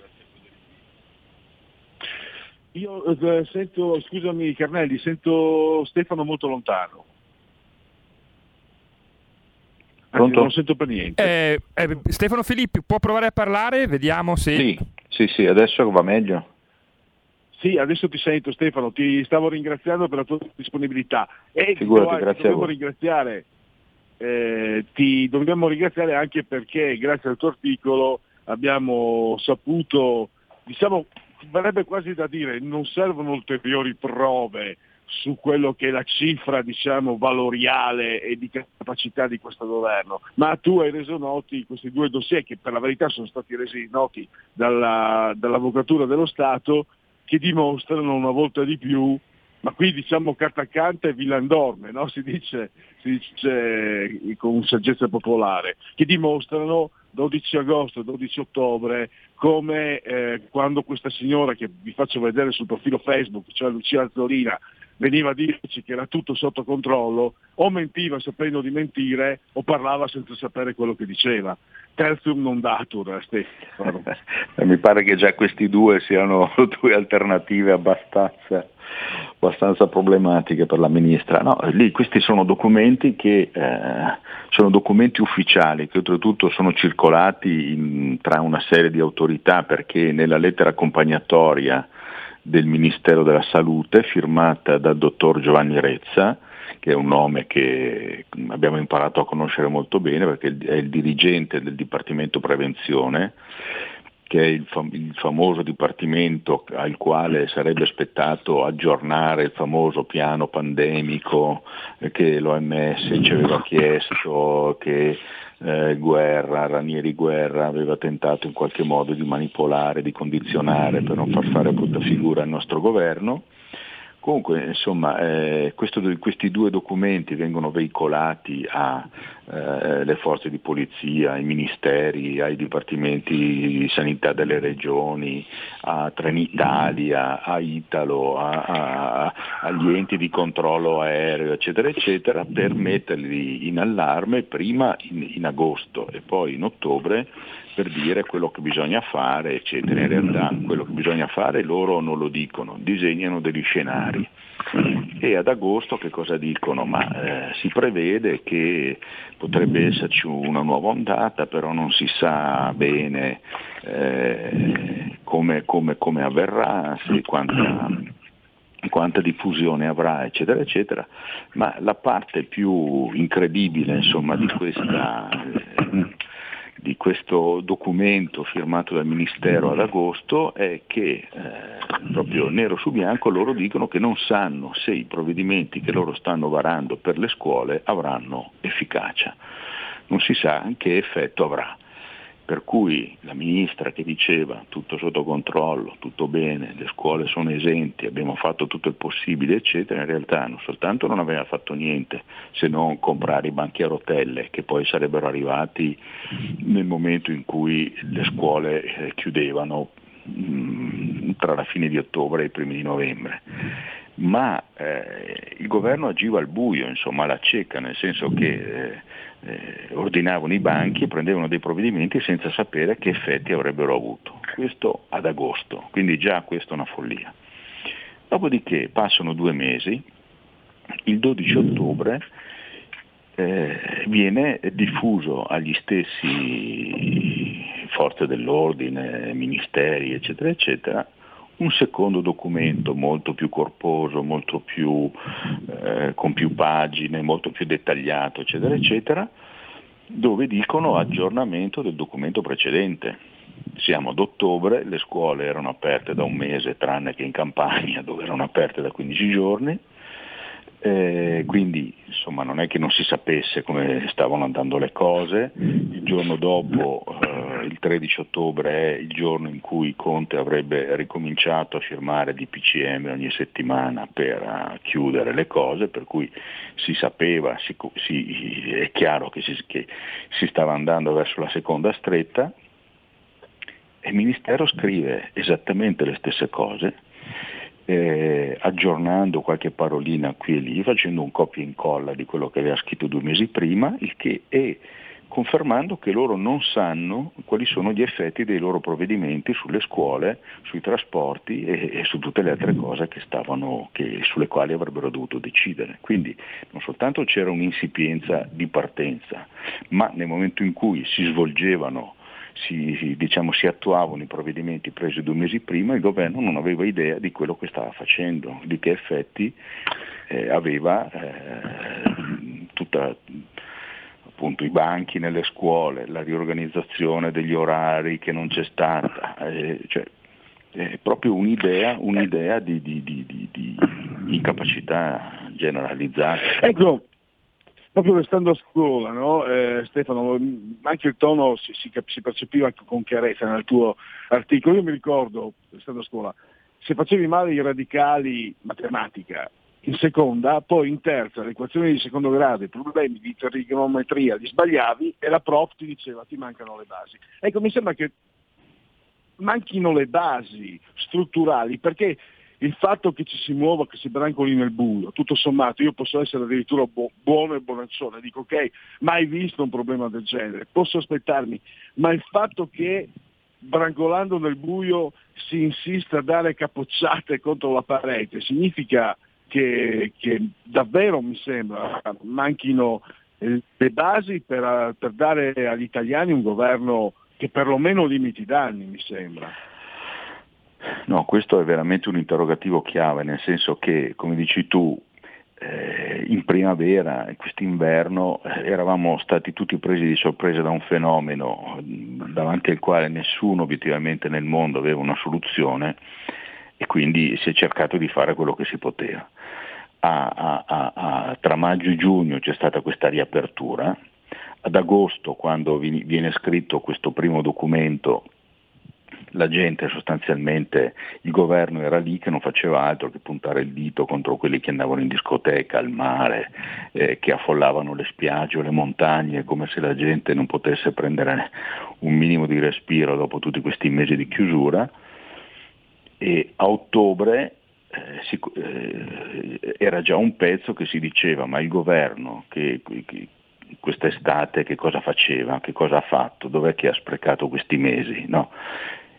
grazie. Io eh, sento, scusami Carnelli, sento Stefano molto lontano. Anzi, non sento per niente. Eh, eh, Stefano Filippi può provare a parlare, vediamo se... Sì, sì, sì, adesso va meglio. Sì, adesso ti sento Stefano, ti stavo ringraziando per la tua disponibilità. E Figurati, grazie ti a voi. Ringraziare. Eh, ti dobbiamo ringraziare anche perché grazie al tuo articolo abbiamo saputo, diciamo, verrebbe quasi da dire, non servono ulteriori prove su quello che è la cifra, diciamo, valoriale e di capacità di questo governo, ma tu hai reso noti questi due dossier che per la verità sono stati resi noti dalla, dall'Avvocatura dello Stato, che dimostrano una volta di più, ma qui diciamo carta canta e villandorme, no? Si dice, si dice con saggezza popolare, che dimostrano dodici agosto e dodici ottobre come eh, quando questa signora che vi faccio vedere sul profilo Facebook, cioè Lucia Azzolina, veniva a dirci che era tutto sotto controllo, o mentiva sapendo di mentire o parlava senza sapere quello che diceva. Tertium non datur, Stefano. Mi pare che già questi due siano due alternative abbastanza, abbastanza problematiche per la ministra. No, lì questi sono documenti che eh, sono documenti ufficiali, che oltretutto sono circolati in, tra una serie di autorità, perché nella lettera accompagnatoria del Ministero della Salute, firmata dal dottor Giovanni Rezza, che è un nome che abbiamo imparato a conoscere molto bene perché è il dirigente del Dipartimento Prevenzione, che è il, fam- il famoso dipartimento al quale sarebbe spettato aggiornare il famoso piano pandemico che l'O M S ci aveva chiesto, che eh, Guerra, Ranieri Guerra aveva tentato in qualche modo di manipolare, di condizionare per non far fare brutta figura al nostro governo. Comunque, insomma, eh, questo, questi due documenti vengono veicolati alle eh, forze di polizia, ai ministeri, ai dipartimenti di sanità delle regioni, a Trenitalia, a Italo, a, a, agli enti di controllo aereo, eccetera, eccetera, per metterli in allarme prima in, in agosto e poi in ottobre, per dire quello che bisogna fare, eccetera. In realtà quello che bisogna fare loro non lo dicono, disegnano degli scenari. E ad agosto che cosa dicono? Ma eh, si prevede che potrebbe esserci una nuova ondata, però non si sa bene eh, come, come, come avverrà, se quanta, quanta diffusione avrà, eccetera, eccetera. Ma la parte più incredibile, insomma, di questa... Eh, di questo documento firmato dal Ministero ad agosto è che eh, proprio nero su bianco loro dicono che non sanno se i provvedimenti che loro stanno varando per le scuole avranno efficacia. non si sa che effetto avrà. Per cui la ministra che diceva tutto sotto controllo, tutto bene, le scuole sono esenti, abbiamo fatto tutto il possibile, eccetera, in realtà non soltanto non aveva fatto niente se non comprare i banchi a rotelle che poi sarebbero arrivati nel momento in cui le scuole chiudevano mh, tra la fine di ottobre e i primi di novembre. Ma eh, il governo agiva al buio, insomma alla cieca, nel senso che eh, eh, ordinavano i banchi e prendevano dei provvedimenti senza sapere che effetti avrebbero avuto. Questo ad agosto, quindi già questa è una follia. Dopodiché passano due mesi, il dodici ottobre eh, viene diffuso agli stessi forze dell'ordine, ministeri, eccetera, eccetera, un secondo documento molto più corposo, molto più eh, con più pagine, molto più dettagliato, eccetera, eccetera, dove dicono aggiornamento del documento precedente. Siamo ad ottobre, le scuole erano aperte da un mese, tranne che in Campania dove erano aperte da quindici giorni, eh, quindi insomma non è che non si sapesse come stavano andando le cose. Il giorno dopo eh, il tredici ottobre è il giorno in cui Conte avrebbe ricominciato a firmare D P C M ogni settimana per chiudere le cose, per cui si sapeva, si, si, è chiaro che si, che si stava andando verso la seconda stretta, e il Ministero scrive esattamente le stesse cose, eh, aggiornando qualche parolina qui e lì, facendo un copia e incolla di quello che aveva scritto due mesi prima, il che è confermando che loro non sanno quali sono gli effetti dei loro provvedimenti sulle scuole, sui trasporti e, e su tutte le altre cose che stavano, che, sulle quali avrebbero dovuto decidere. Quindi non soltanto c'era un'insipienza di partenza, ma nel momento in cui si svolgevano, si, diciamo, si attuavano i provvedimenti presi due mesi prima, il governo non aveva idea di quello che stava facendo, di che effetti eh, aveva eh, tutta... appunto i banchi nelle scuole, la riorganizzazione degli orari che non c'è stata, eh, cioè è proprio un'idea, un'idea di, di, di, di, di incapacità generalizzata. Ecco, proprio restando a scuola, no, eh, Stefano, anche il tono si, si, si percepiva anche con chiarezza nel tuo articolo. Io mi ricordo, restando a scuola, se facevi male i radicali matematica, in seconda, poi in terza, le equazioni di secondo grado, i problemi di trigonometria li sbagliavi e la prof ti diceva ti mancano le basi. Ecco, mi sembra che manchino le basi strutturali, perché il fatto che ci si muova, che si brancoli nel buio, tutto sommato io posso essere addirittura buono e bonaccione, dico ok, mai visto un problema del genere, posso aspettarmi, ma il fatto che brancolando nel buio si insista a dare capocciate contro la parete significa Che, che davvero mi sembra manchino le basi per, per dare agli italiani un governo che perlomeno limiti i danni, mi sembra. No, questo è veramente un interrogativo chiave, nel senso che, come dici tu, eh, in primavera e quest'inverno eh, eravamo stati tutti presi di sorpresa da un fenomeno davanti al quale nessuno obiettivamente nel mondo aveva una soluzione, e quindi si è cercato di fare quello che si poteva. A, a, a, a, tra maggio e giugno c'è stata questa riapertura, ad agosto quando vi, viene scritto questo primo documento la gente sostanzialmente, il governo era lì che non faceva altro che puntare il dito contro quelli che andavano in discoteca, al mare, eh, che affollavano le spiagge o le montagne, come se la gente non potesse prendere un minimo di respiro dopo tutti questi mesi di chiusura. E a ottobre eh, si, eh, era già un pezzo che si diceva ma il governo che, che quest'estate che cosa faceva, che cosa ha fatto, dov'è che ha sprecato questi mesi, no?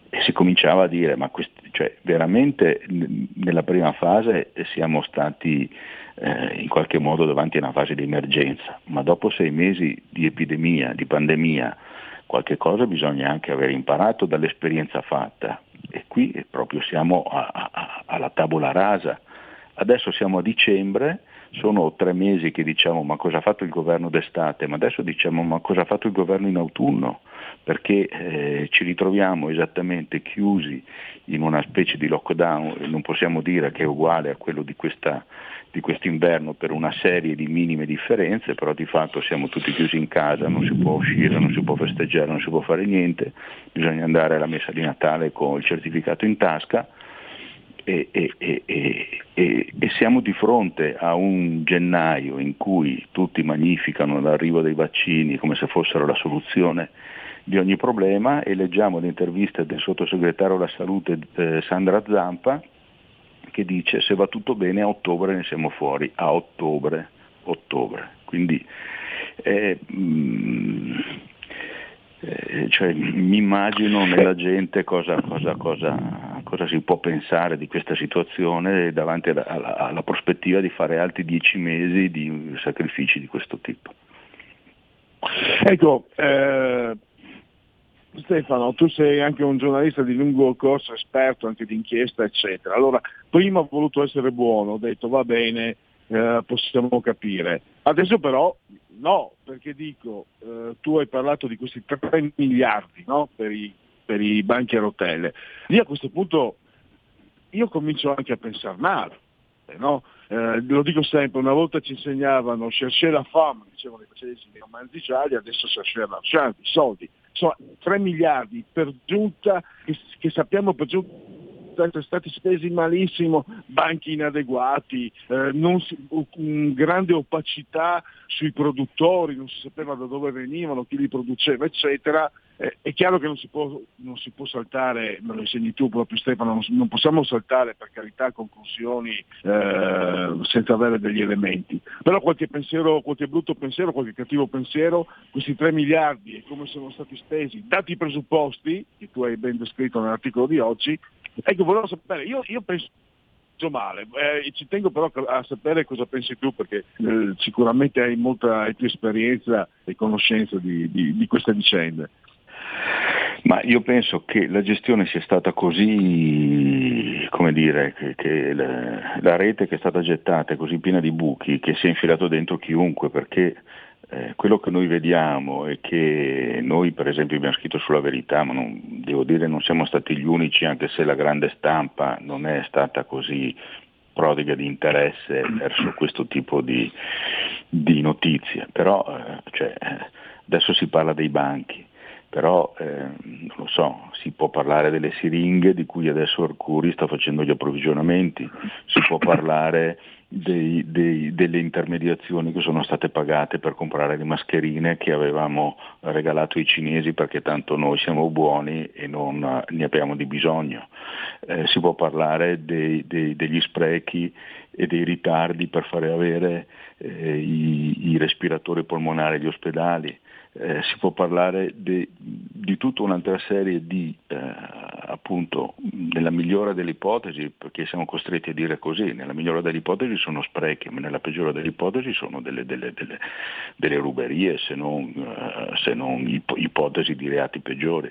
E si cominciava a dire ma questi, cioè, veramente n- nella prima fase siamo stati eh, in qualche modo davanti a una fase di emergenza, ma dopo sei mesi di epidemia, di pandemia, qualche cosa bisogna anche aver imparato dall'esperienza fatta, e qui proprio siamo a, a, alla tavola rasa. Adesso siamo a dicembre, sono tre mesi che diciamo ma cosa ha fatto il governo d'estate, ma adesso diciamo ma cosa ha fatto il governo in autunno, perché eh, ci ritroviamo esattamente chiusi in una specie di lockdown, non possiamo dire che è uguale a quello di questa di quest'inverno per una serie di minime differenze, però di fatto siamo tutti chiusi in casa, non si può uscire, non si può festeggiare, non si può fare niente, bisogna andare alla messa di Natale con il certificato in tasca. E, e, e, e, e siamo di fronte a un gennaio in cui tutti magnificano l'arrivo dei vaccini come se fossero la soluzione di ogni problema, e leggiamo l'intervista del sottosegretario alla salute eh, Sandra Zampa, che dice: se va tutto bene a ottobre ne siamo fuori, a ottobre, ottobre. Quindi eh, mh, Eh, cioè, mi immagino nella gente cosa, cosa, cosa, cosa si può pensare di questa situazione davanti alla, alla, alla prospettiva di fare altri dieci mesi di sacrifici di questo tipo. Ecco, eh, Stefano, tu sei anche un giornalista di lungo corso, esperto anche di inchiesta, eccetera. Allora, prima ho voluto essere buono, ho detto va bene, eh, possiamo capire. Adesso però no, perché dico, eh, tu hai parlato di questi tre miliardi, no, per i, per i banchi a rotelle. Lì a questo punto io comincio anche a pensare male, no? Eh, lo dico sempre, una volta ci insegnavano cherchez la femme, dicevano i francesi nei romanzi gialli, adesso cherchez l'argent, i soldi. Insomma, tre miliardi per giunta, che, che sappiamo per giunta sono stati spesi malissimo, banchi inadeguati, eh, non si, un grande opacità sui produttori, non si sapeva da dove venivano, chi li produceva, eccetera. Eh, è chiaro che non si può, non si può saltare, me lo insegni tu proprio Stefano, non, non possiamo saltare per carità conclusioni eh, senza avere degli elementi, però qualche pensiero, qualche brutto pensiero, qualche cattivo pensiero, questi tre miliardi e come sono stati spesi, dati i presupposti che tu hai ben descritto nell'articolo di oggi. Ecco, volevo sapere, io, io penso male, eh, ci tengo però a sapere cosa pensi tu, perché eh, sicuramente hai molta, hai più esperienza e conoscenza di, di, di queste vicende. Ma io penso che la gestione sia stata così, come dire, che, che la, la rete che è stata gettata è così piena di buchi che si è infilato dentro chiunque, perché Eh, quello che noi vediamo è che noi per esempio abbiamo scritto sulla Verità, ma non, devo dire non siamo stati gli unici, anche se la grande stampa non è stata così prodiga di interesse verso questo tipo di, di notizie, però eh, cioè, adesso si parla dei banchi, però eh, non lo so, si può parlare delle siringhe di cui adesso Arcuri sta facendo gli approvvigionamenti, si può parlare Dei, dei, delle intermediazioni che sono state pagate per comprare le mascherine che avevamo regalato ai cinesi perché tanto noi siamo buoni e non ne abbiamo di bisogno. Eh, si può parlare dei, dei, degli sprechi e dei ritardi per fare avere eh, i, i respiratori polmonari agli ospedali. Eh, si può parlare de, di tutta un'altra serie di, eh, appunto, nella migliore delle ipotesi, perché siamo costretti a dire così, nella migliore delle ipotesi sono sprechi, ma nella peggiore delle ipotesi sono delle, delle, delle, delle ruberie, se non, eh, se non ip- ipotesi di reati peggiori.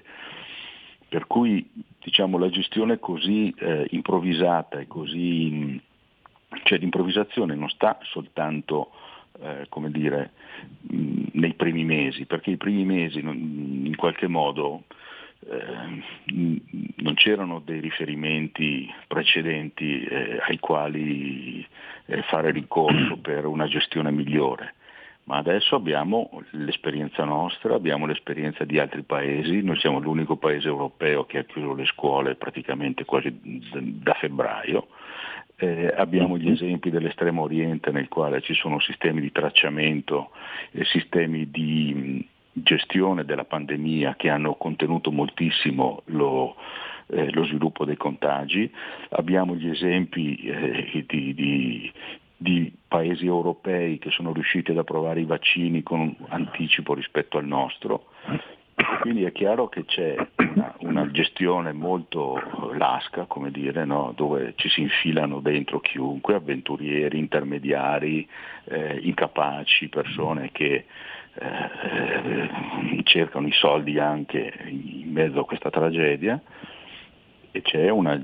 Per cui diciamo la gestione così eh, improvvisata e così, cioè l'improvvisazione non sta soltanto Eh, come dire, mh, nei primi mesi, perché i primi mesi non, in qualche modo eh, mh, non c'erano dei riferimenti precedenti eh, ai quali eh, fare ricorso per una gestione migliore, ma adesso abbiamo l'esperienza nostra, abbiamo l'esperienza di altri paesi, noi siamo l'unico paese europeo che ha chiuso le scuole praticamente quasi da febbraio. Eh, abbiamo gli esempi dell'estremo oriente nel quale ci sono sistemi di tracciamento e sistemi di gestione della pandemia che hanno contenuto moltissimo lo, eh, lo sviluppo dei contagi. Abbiamo gli esempi eh, di, di, di paesi europei che sono riusciti ad approvare i vaccini con anticipo rispetto al nostro. Quindi è chiaro che c'è una, una gestione molto lasca, come dire, no? Dove ci si infilano dentro chiunque, avventurieri, intermediari, eh, incapaci, persone che eh, cercano i soldi anche in mezzo a questa tragedia, e c'è una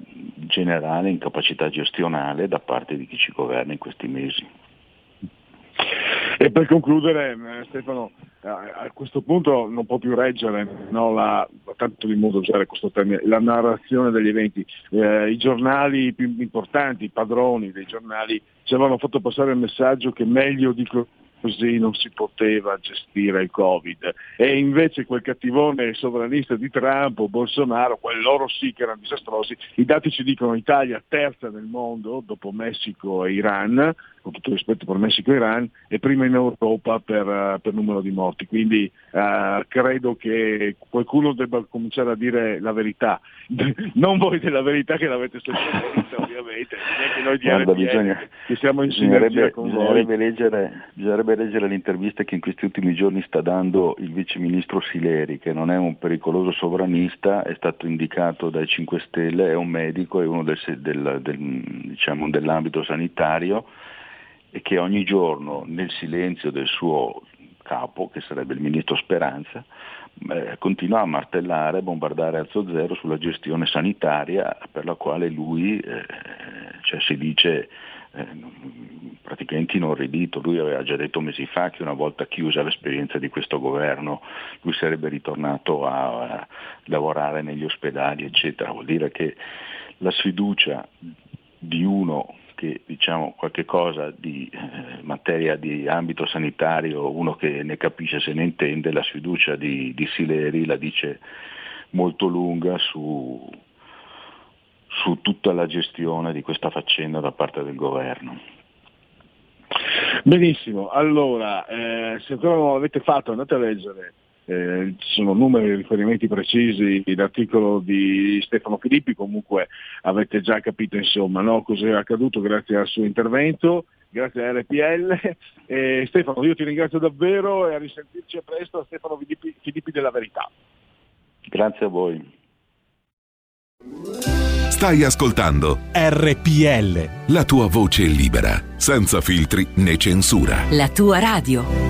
generale incapacità gestionale da parte di chi ci governa in questi mesi. E per concludere, eh, Stefano, a, a questo punto non può più reggere, no, la, tanto di modo usare questo termine, la narrazione degli eventi. Eh, I giornali più importanti, i padroni dei giornali, ci avevano fatto passare il messaggio che meglio di così non si poteva gestire il Covid, e invece quel cattivone sovranista di Trump o Bolsonaro, quelli loro sì che erano disastrosi. I dati ci dicono Italia terza nel mondo dopo Messico e Iran, con tutto rispetto per Messico e Iran, e prima in Europa per, per numero di morti, quindi eh, credo che qualcuno debba cominciare a dire la verità, non voi della verità che l'avete sostenuta ovviamente, neanche noi di Guarda, R P L, bisogna, che siamo in sinergia con voi. Leggere, bisognerebbe leggere l'intervista che in questi ultimi giorni sta dando il viceministro Sileri, che non è un pericoloso sovranista, è stato indicato dai cinque Stelle, è un medico, è uno del, del, del, diciamo, dell'ambito sanitario, e che ogni giorno nel silenzio del suo capo, che sarebbe il ministro Speranza, eh, continua a martellare, a bombardare alzo zero sulla gestione sanitaria, per la quale lui eh, cioè si dice eh, praticamente inorridito. Lui aveva già detto mesi fa che una volta chiusa l'esperienza di questo governo lui sarebbe ritornato a, a lavorare negli ospedali eccetera. Vuol dire che la sfiducia di uno che, diciamo, qualche cosa di eh, materia di ambito sanitario, uno che ne capisce, se ne intende, la sfiducia di, di Sileri la dice molto lunga su, su tutta la gestione di questa faccenda da parte del governo. Benissimo, allora eh, se ancora non l'avete fatto andate a leggere. Eh, ci sono numeri, riferimenti precisi, l'articolo di Stefano Filippi, comunque avete già capito insomma, no, cosa è accaduto grazie al suo intervento, grazie a R P L. Eh, Stefano, io ti ringrazio davvero e a risentirci a presto. A Stefano Filippi, Filippi della Verità. Grazie a voi. Stai ascoltando R P L, la tua voce libera, senza filtri né censura. La tua radio.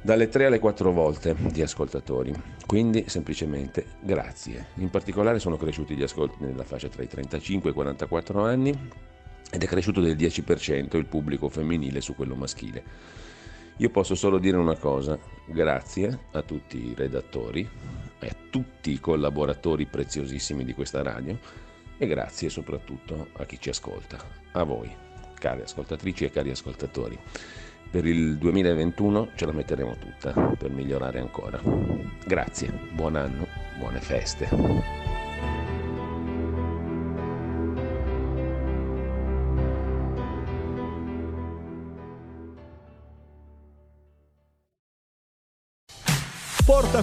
dalle tre alle quattro volte di ascoltatori, quindi semplicemente grazie. In particolare sono cresciuti gli ascolti nella fascia tra i trentacinque e i quarantaquattro anni ed è cresciuto del dieci percento il pubblico femminile su quello maschile. Io posso solo dire una cosa, grazie a tutti i redattori e a tutti i collaboratori preziosissimi di questa radio, e grazie soprattutto a chi ci ascolta, a voi, cari ascoltatrici e cari ascoltatori. Per il duemilaventuno ce la metteremo tutta per migliorare ancora. Grazie, buon anno, buone feste. Porta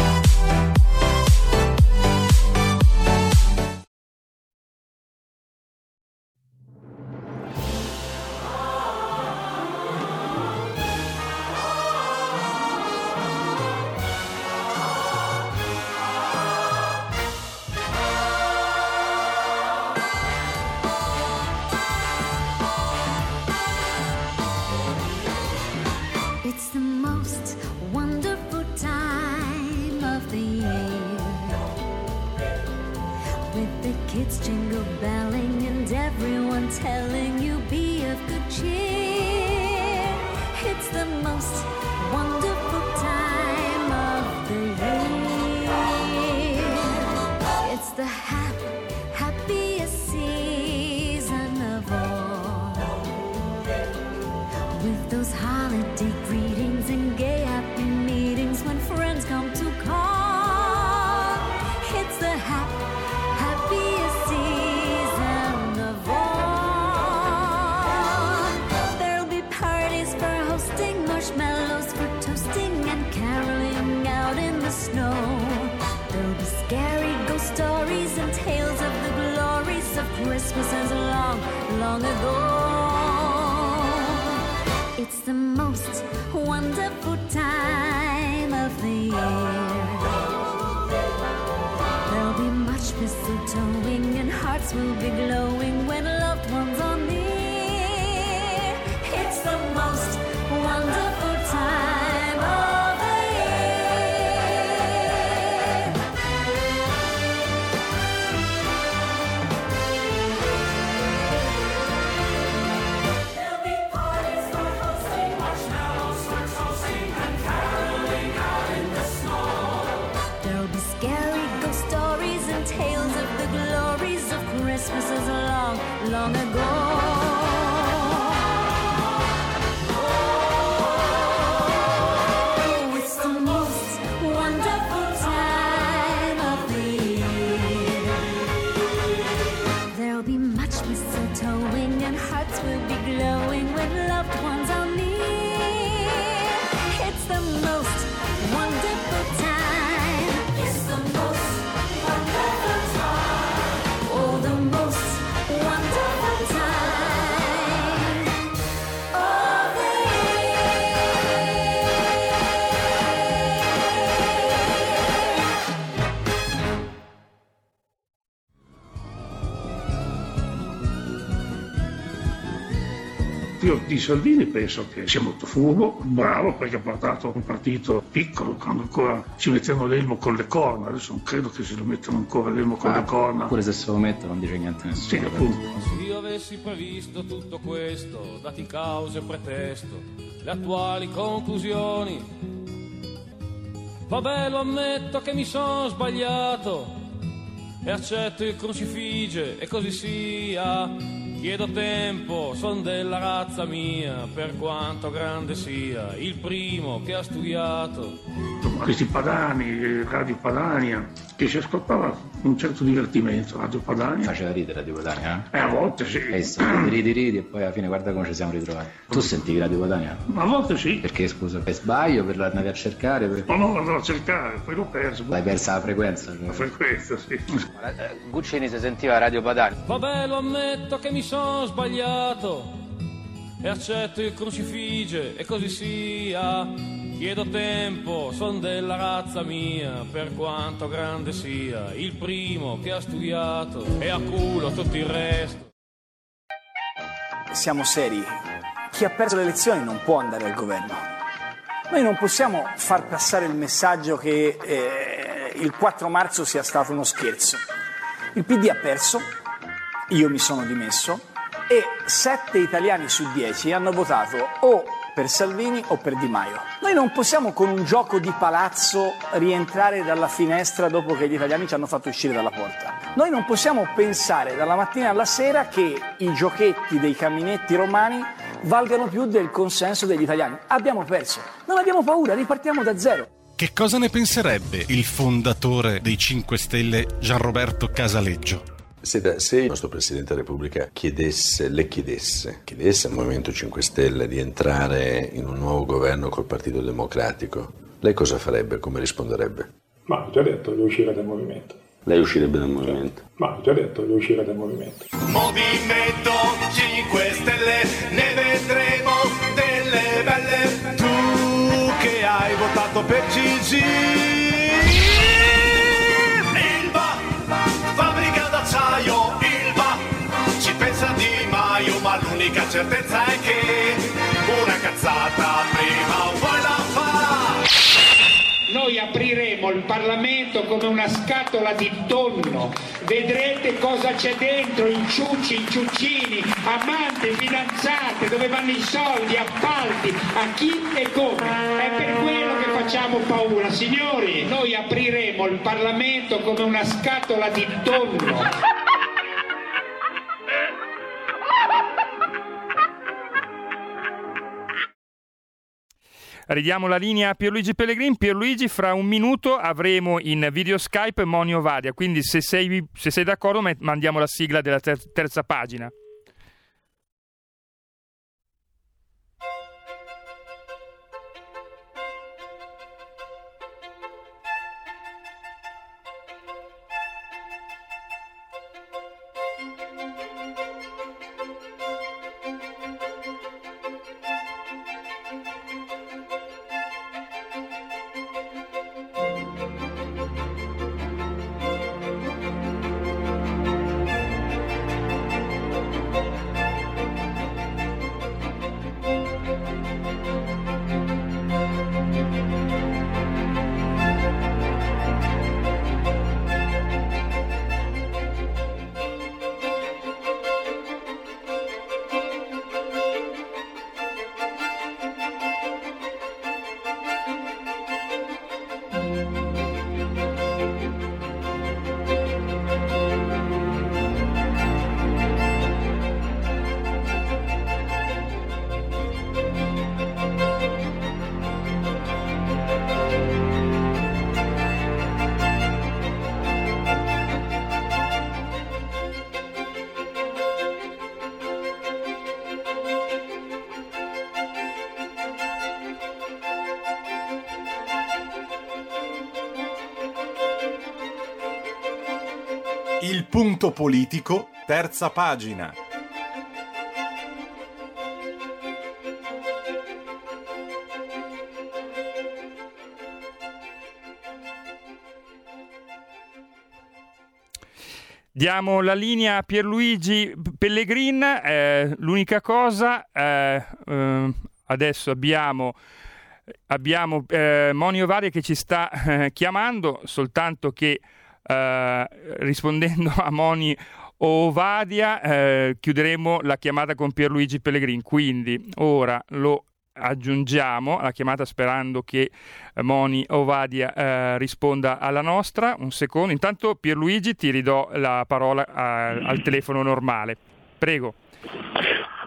Jingle belling and everyone telling you be of good cheer. the most wonderful time of the year. It's the happy, happiest season of all. With those holiday greetings and gay happy meetings when friends come to call. It's the happy, happiest season of all. There'll be parties for hosting, marshmallows for toasting, and caroling out in the snow. There'll be scary ghost stories and tales of the glories of Christmases long, long ago. It's the most wonderful time of the year. There'll be much mistletoeing and hearts will be glowing when loved ones are near. It's the most wonderful time of the year. There'll be parties for hosting, marshmallows for toasting, and caroling out in the snow. There'll be scary ghost stories, tales of the glories of Christmases long, long ago. Io di Salvini penso che sia molto furbo, bravo, perché ha portato un partito piccolo quando ancora ci mettevano l'elmo con le corna. Adesso non credo che se lo mettano ancora l'elmo con ah, le corna. Oppure se se lo mettono non dice niente a nessuno. Sì, appunto. Se io avessi previsto tutto questo, dati causa e pretesto, le attuali conclusioni, vabbè, lo ammetto che mi sono sbagliato e accetto il crucifige e così sia. Chiedo tempo, son della razza mia, per quanto grande sia, il primo che ha studiato. Questi padani, Radio Padania, che si ascoltava un certo divertimento, Radio Padania. Faceva ridere Radio Padania? Eh, a volte sì. E so, ridi, ridi e poi alla fine guarda come ci siamo ritrovati. Tu sentivi Radio Padania? A volte sì. Perché, scusa, per sbaglio, per andavi a cercare? Per... No, no, andavo a cercare, poi l'ho perso. L'hai persa la frequenza? Cioè. La frequenza, sì. Guccini si sentiva Radio Padania. Vabbè, lo ammetto che mi sono sbagliato e accetto il crucifige e così sia. Chiedo tempo, son della razza mia, per quanto grande sia, il primo che ha studiato e a culo tutto il resto. Siamo seri, chi ha perso le elezioni non può andare al governo. Noi non possiamo far passare il messaggio che eh, il quattro marzo sia stato uno scherzo. Il P D ha perso, io mi sono dimesso e sette italiani su dieci hanno votato o per Salvini o per Di Maio. Noi non possiamo con un gioco di palazzo rientrare dalla finestra dopo che gli italiani ci hanno fatto uscire dalla porta. Noi non possiamo pensare dalla mattina alla sera che i giochetti dei camminetti romani valgano più del consenso degli italiani. Abbiamo perso. Non abbiamo paura, ripartiamo da zero. Che cosa ne penserebbe il fondatore dei cinque Stelle Gianroberto Casaleggio? Se, se il nostro Presidente della Repubblica chiedesse, le chiedesse, chiedesse al Movimento cinque Stelle di entrare in un nuovo governo col Partito Democratico, lei cosa farebbe? Come risponderebbe? Ma ho già detto di uscire dal Movimento. Lei uscirebbe dal Movimento? Ma ho già detto di uscire dal Movimento. Movimento cinque Stelle, ne vedremo delle belle. Tu che hai votato per Gigi. L'unica certezza è che una cazzata prima o poi la fa. Noi apriremo Vedremo il Parlamento come una scatola di tonno, vedrete cosa c'è dentro, inciucci, inciuccini, amanti, fidanzate, dove vanno i soldi, appalti, a chi e come. È per quello che facciamo paura, signori, noi apriremo il Parlamento come una scatola di tonno. Ridiamo la linea a Pierluigi Pellegrin. Pierluigi, fra un minuto avremo in video Skype Moni Ovadia, quindi se sei, se sei d'accordo mandiamo la sigla della ter- terza pagina. Il punto politico, terza pagina. Diamo la linea a Pierluigi Pellegrin. Eh, l'unica cosa, eh, eh, adesso abbiamo... abbiamo eh, Moni Ovadia che ci sta eh, chiamando, soltanto che Uh, rispondendo a Moni Ovadia uh, chiuderemo la chiamata con Pierluigi Pellegrin, quindi ora lo aggiungiamo alla chiamata sperando che Moni Ovadia uh, risponda alla nostra. Un secondo, intanto Pierluigi ti ridò la parola a, al telefono normale, prego.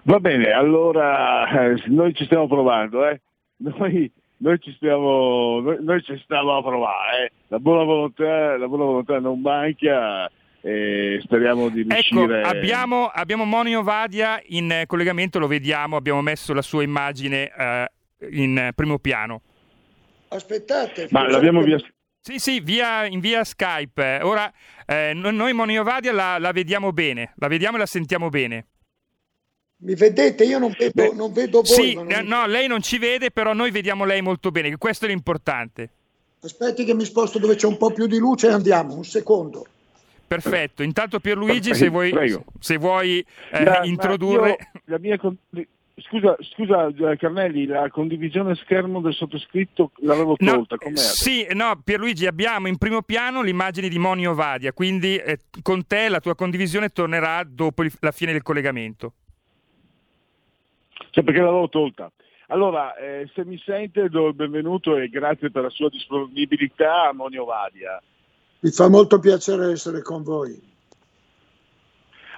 Va bene, allora eh, noi ci stiamo provando eh. noi Noi ci stiamo, noi, noi ci stiamo a provare, eh. la buona volontà, la buona volontà non manca e speriamo di riuscire. Ecco, abbiamo, abbiamo Moni Ovadia in collegamento, lo vediamo, abbiamo messo la sua immagine eh, in primo piano. Aspettate. Ma l'abbiamo via... Sì, sì, via, in via Skype. Ora eh, noi Moni Ovadia la, la vediamo bene, la vediamo e la sentiamo bene. Mi vedete? Io non vedo, non vedo voi. Sì, non... no, lei non ci vede, però noi vediamo lei molto bene, che questo è l'importante. Aspetti che mi sposto dove c'è un po' più di luce e andiamo, un secondo. Perfetto, intanto Pierluigi, prego, se vuoi, prego. Se vuoi eh, la, introdurre... Io, la mia con... Scusa, scusa Carnelli, la condivisione schermo del sottoscritto l'avevo tolta. No, sì, no, Pierluigi, abbiamo in primo piano l'immagine di Moni Ovadia, quindi eh, con te la tua condivisione tornerà dopo la fine del collegamento. Cioè, perché l'avevo tolta. Allora, eh, se mi sente do il benvenuto e grazie per la sua disponibilità a Moni Ovadia. Mi fa molto piacere essere con voi.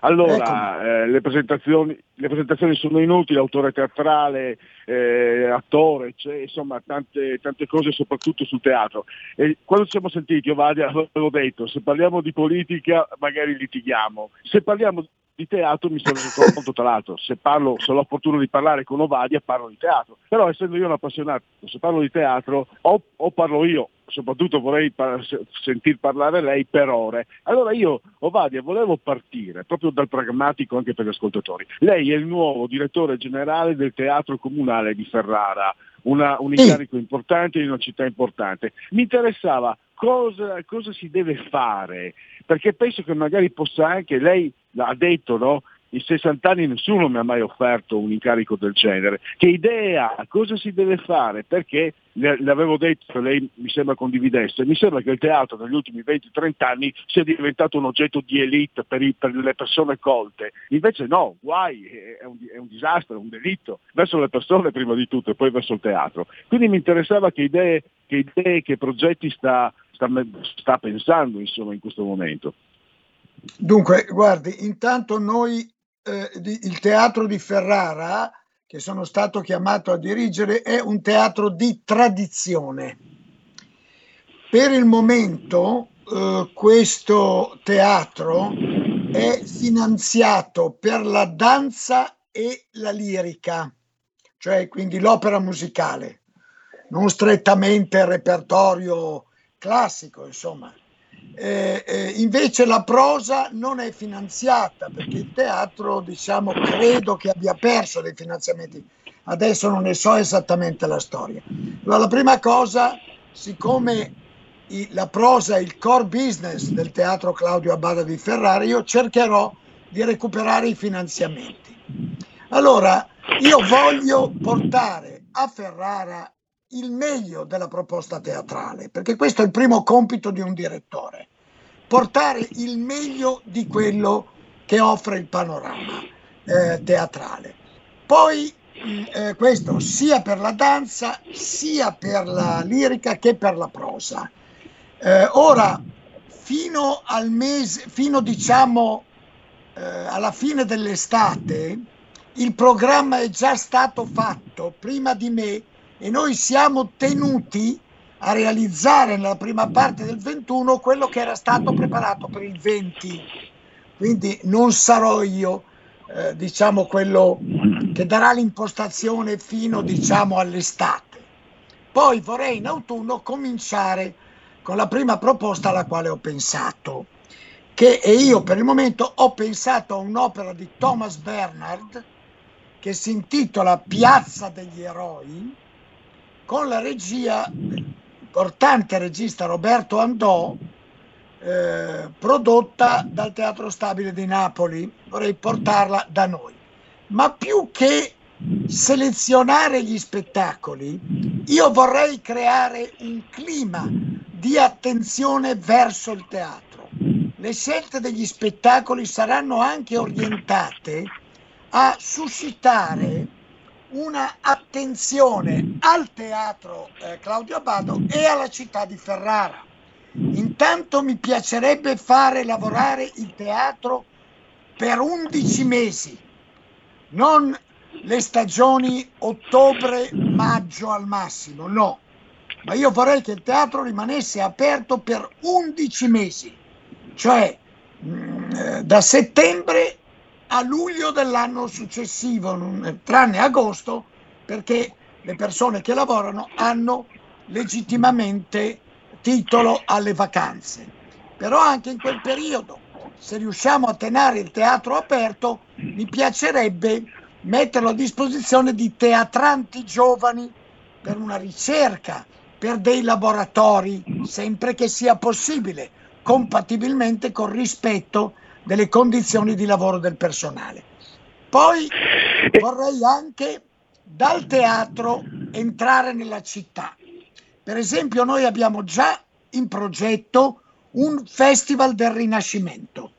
Allora, eh, le presentazioni le presentazioni sono inutili, autore teatrale, eh, attore, cioè, insomma tante, tante cose soprattutto sul teatro. E quando ci siamo sentiti, Ovadia, avevo detto, se parliamo di politica magari litighiamo, se parliamo di di teatro mi sono reso conto, tra l'altro, se parlo, se ho l'opportunità di parlare con Ovadia parlo di teatro, però essendo io un appassionato, se parlo di teatro o, o parlo io, soprattutto vorrei par- sentir parlare lei per ore. Allora io, Ovadia, volevo partire proprio dal pragmatico anche per gli ascoltatori. Lei è il nuovo direttore generale del Teatro Comunale di Ferrara, una, un incarico importante in una città importante. Mi interessava cosa, cosa si deve fare, perché penso che magari possa anche lei... ha detto, no? in sessanta anni nessuno mi ha mai offerto un incarico del genere. Che idee ha? Cosa si deve fare? Perché, le avevo detto, lei mi sembra condividesse, mi sembra che il teatro negli ultimi venti trenta anni sia diventato un oggetto di elite per, i, per le persone colte. Invece no, guai, è un, è un disastro, è un delitto, verso le persone prima di tutto e poi verso il teatro. Quindi mi interessava che idee, che, idee, che progetti sta, sta, sta pensando insomma in questo momento. Dunque, guardi, intanto noi, eh, il teatro di Ferrara, che sono stato chiamato a dirigere, è un teatro di tradizione. Per il momento eh, questo teatro è finanziato per la danza e la lirica, cioè quindi l'opera musicale, non strettamente il repertorio classico, insomma. Eh, eh, invece la prosa non è finanziata, perché il teatro, diciamo, credo che abbia perso dei finanziamenti, adesso non ne so esattamente la storia. Allora, la prima cosa, siccome i, la prosa è il core business del teatro Claudio Abbado di Ferrara, io cercherò di recuperare i finanziamenti. Allora, io voglio portare a Ferrara il meglio della proposta teatrale, perché questo è il primo compito di un direttore: portare il meglio di quello che offre il panorama eh, teatrale. Poi eh, questo sia per la danza, sia per la lirica che per la prosa. Eh, ora, fino al mese, fino diciamo eh, alla fine dell'estate, il programma è già stato fatto prima di me. E noi siamo tenuti a realizzare nella prima parte del ventuno quello che era stato preparato per il venti, quindi non sarò io eh, diciamo quello che darà l'impostazione fino diciamo all'estate. Poi vorrei in autunno cominciare con la prima proposta alla quale ho pensato, che e io per il momento ho pensato a un'opera di Thomas Bernard che si intitola Piazza degli Eroi, con la regia importante regista Roberto Andò, eh, prodotta dal Teatro Stabile di Napoli. Vorrei portarla da noi, ma più che selezionare gli spettacoli, io vorrei creare un clima di attenzione verso il teatro. Le scelte degli spettacoli saranno anche orientate a suscitare una attenzione al teatro eh, Claudio Abbado e alla città di Ferrara. Intanto mi piacerebbe fare lavorare il teatro per undici mesi, non le stagioni ottobre-maggio al massimo, no, ma io vorrei che il teatro rimanesse aperto per undici mesi, cioè mh, da settembre a luglio dell'anno successivo, tranne agosto, perché le persone che lavorano hanno legittimamente titolo alle vacanze. Però anche in quel periodo, se riusciamo a tenere il teatro aperto, mi piacerebbe metterlo a disposizione di teatranti giovani per una ricerca, per dei laboratori, sempre che sia possibile, compatibilmente con rispetto delle condizioni di lavoro del personale. Poi vorrei anche dal teatro entrare nella città. Per esempio, noi abbiamo già in progetto un festival del Rinascimento,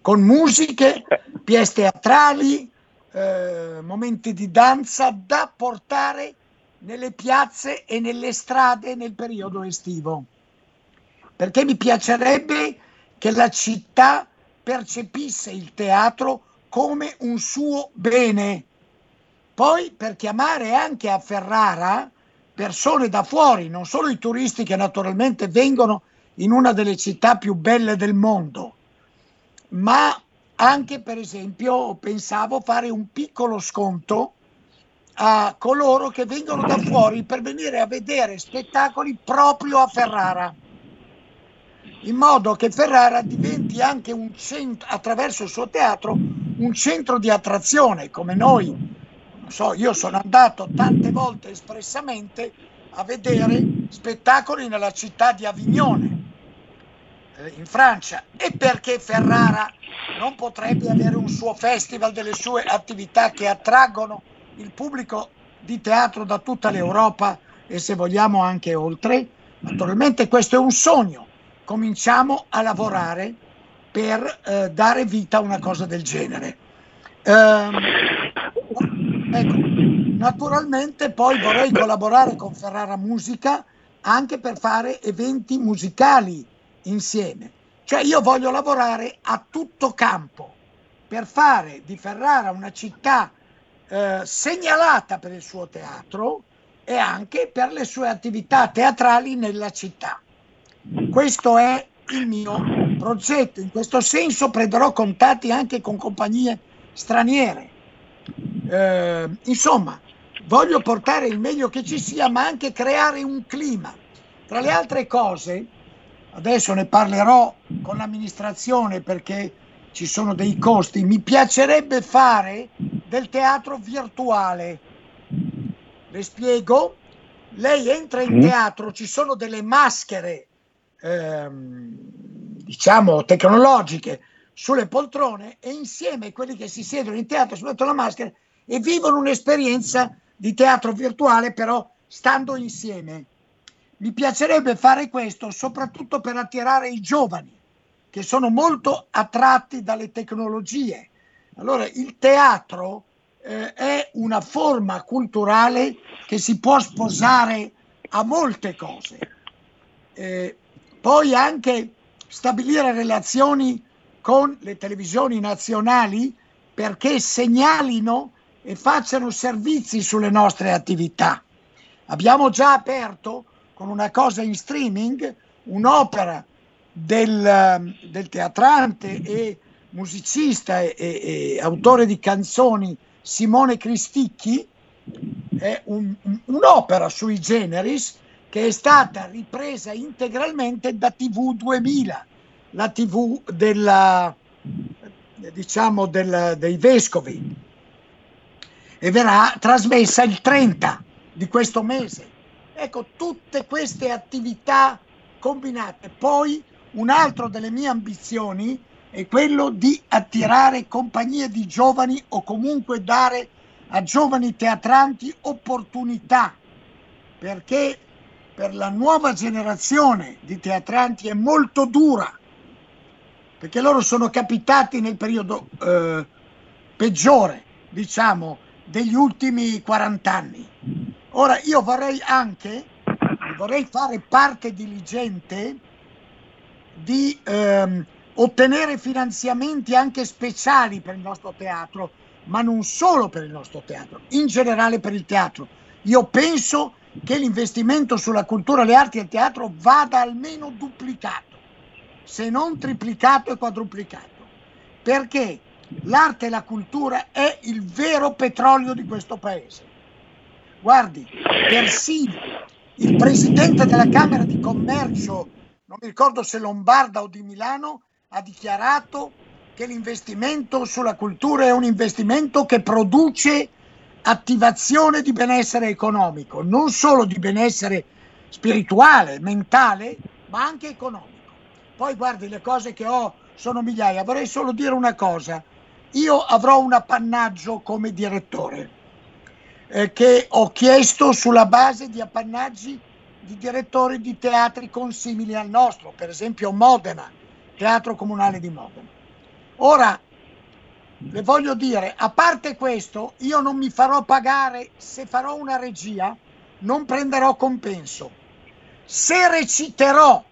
con musiche, pièce teatrali, eh, momenti di danza da portare nelle piazze e nelle strade nel periodo estivo, perché mi piacerebbe che la città percepisse il teatro come un suo bene. Poi per chiamare anche a Ferrara persone da fuori, non solo i turisti che naturalmente vengono in una delle città più belle del mondo, ma anche per esempio pensavo fare un piccolo sconto a coloro che vengono da fuori per venire a vedere spettacoli proprio a Ferrara, in modo che Ferrara diventi anche un centro, attraverso il suo teatro, un centro di attrazione, come noi, non so, io sono andato tante volte espressamente a vedere spettacoli nella città di Avignone, in Francia, e perché Ferrara non potrebbe avere un suo festival delle sue attività che attraggono il pubblico di teatro da tutta l'Europa e, se vogliamo, anche oltre. Naturalmente questo è un sogno, cominciamo a lavorare per eh, dare vita a una cosa del genere. Eh, ecco, naturalmente poi vorrei collaborare con Ferrara Musica anche per fare eventi musicali insieme, cioè io voglio lavorare a tutto campo per fare di Ferrara una città eh, segnalata per il suo teatro e anche per le sue attività teatrali nella città. Questo è il mio progetto, in questo senso prenderò contatti anche con compagnie straniere, eh, insomma voglio portare il meglio che ci sia, ma anche creare un clima. Tra le altre cose, adesso ne parlerò con l'amministrazione perché ci sono dei costi, mi piacerebbe fare del teatro virtuale. Le spiego, lei entra in teatro, ci sono delle maschere ehm, diciamo tecnologiche sulle poltrone e insieme quelli che si siedono in teatro si mettono la maschera e vivono un'esperienza di teatro virtuale, però stando insieme. Mi piacerebbe fare questo soprattutto per attirare i giovani che sono molto attratti dalle tecnologie. Allora il teatro eh, è una forma culturale che si può sposare a molte cose. Eh, poi anche stabilire relazioni con le televisioni nazionali perché segnalino e facciano servizi sulle nostre attività. Abbiamo già aperto con una cosa in streaming, un'opera del, del teatrante e musicista e, e, e autore di canzoni Simone Cristicchi, è un, un'opera sui generis che è stata ripresa integralmente da T V duemila, la T V della, diciamo del, dei vescovi, e verrà trasmessa il trenta di questo mese. Ecco, tutte queste attività combinate. Poi un altro delle mie ambizioni è quello di attirare compagnie di giovani o comunque dare a giovani teatranti opportunità, perché per la nuova generazione di teatranti è molto dura, perché loro sono capitati nel periodo eh, peggiore, diciamo, degli ultimi quaranta anni. Ora io vorrei anche, vorrei fare parte diligente di ehm, ottenere finanziamenti anche speciali per il nostro teatro, ma non solo per il nostro teatro, in generale per il teatro. Io penso che l'investimento sulla cultura, le arti e il teatro vada almeno duplicato, se non triplicato e quadruplicato, perché l'arte e la cultura è il vero petrolio di questo paese. Guardi, persino il presidente della Camera di Commercio, non mi ricordo se Lombarda o di Milano, ha dichiarato che l'investimento sulla cultura è un investimento che produce attivazione di benessere economico, non solo di benessere spirituale, mentale, ma anche economico. Poi guardi, le cose che ho sono migliaia. Vorrei solo dire una cosa, io avrò un appannaggio come direttore, che ho chiesto sulla base di appannaggi di direttori di teatri consimili al nostro, per esempio Modena, Teatro Comunale di Modena. Ora, le voglio dire, a parte questo, io non mi farò pagare, se farò una regia, non prenderò compenso. Se reciterò,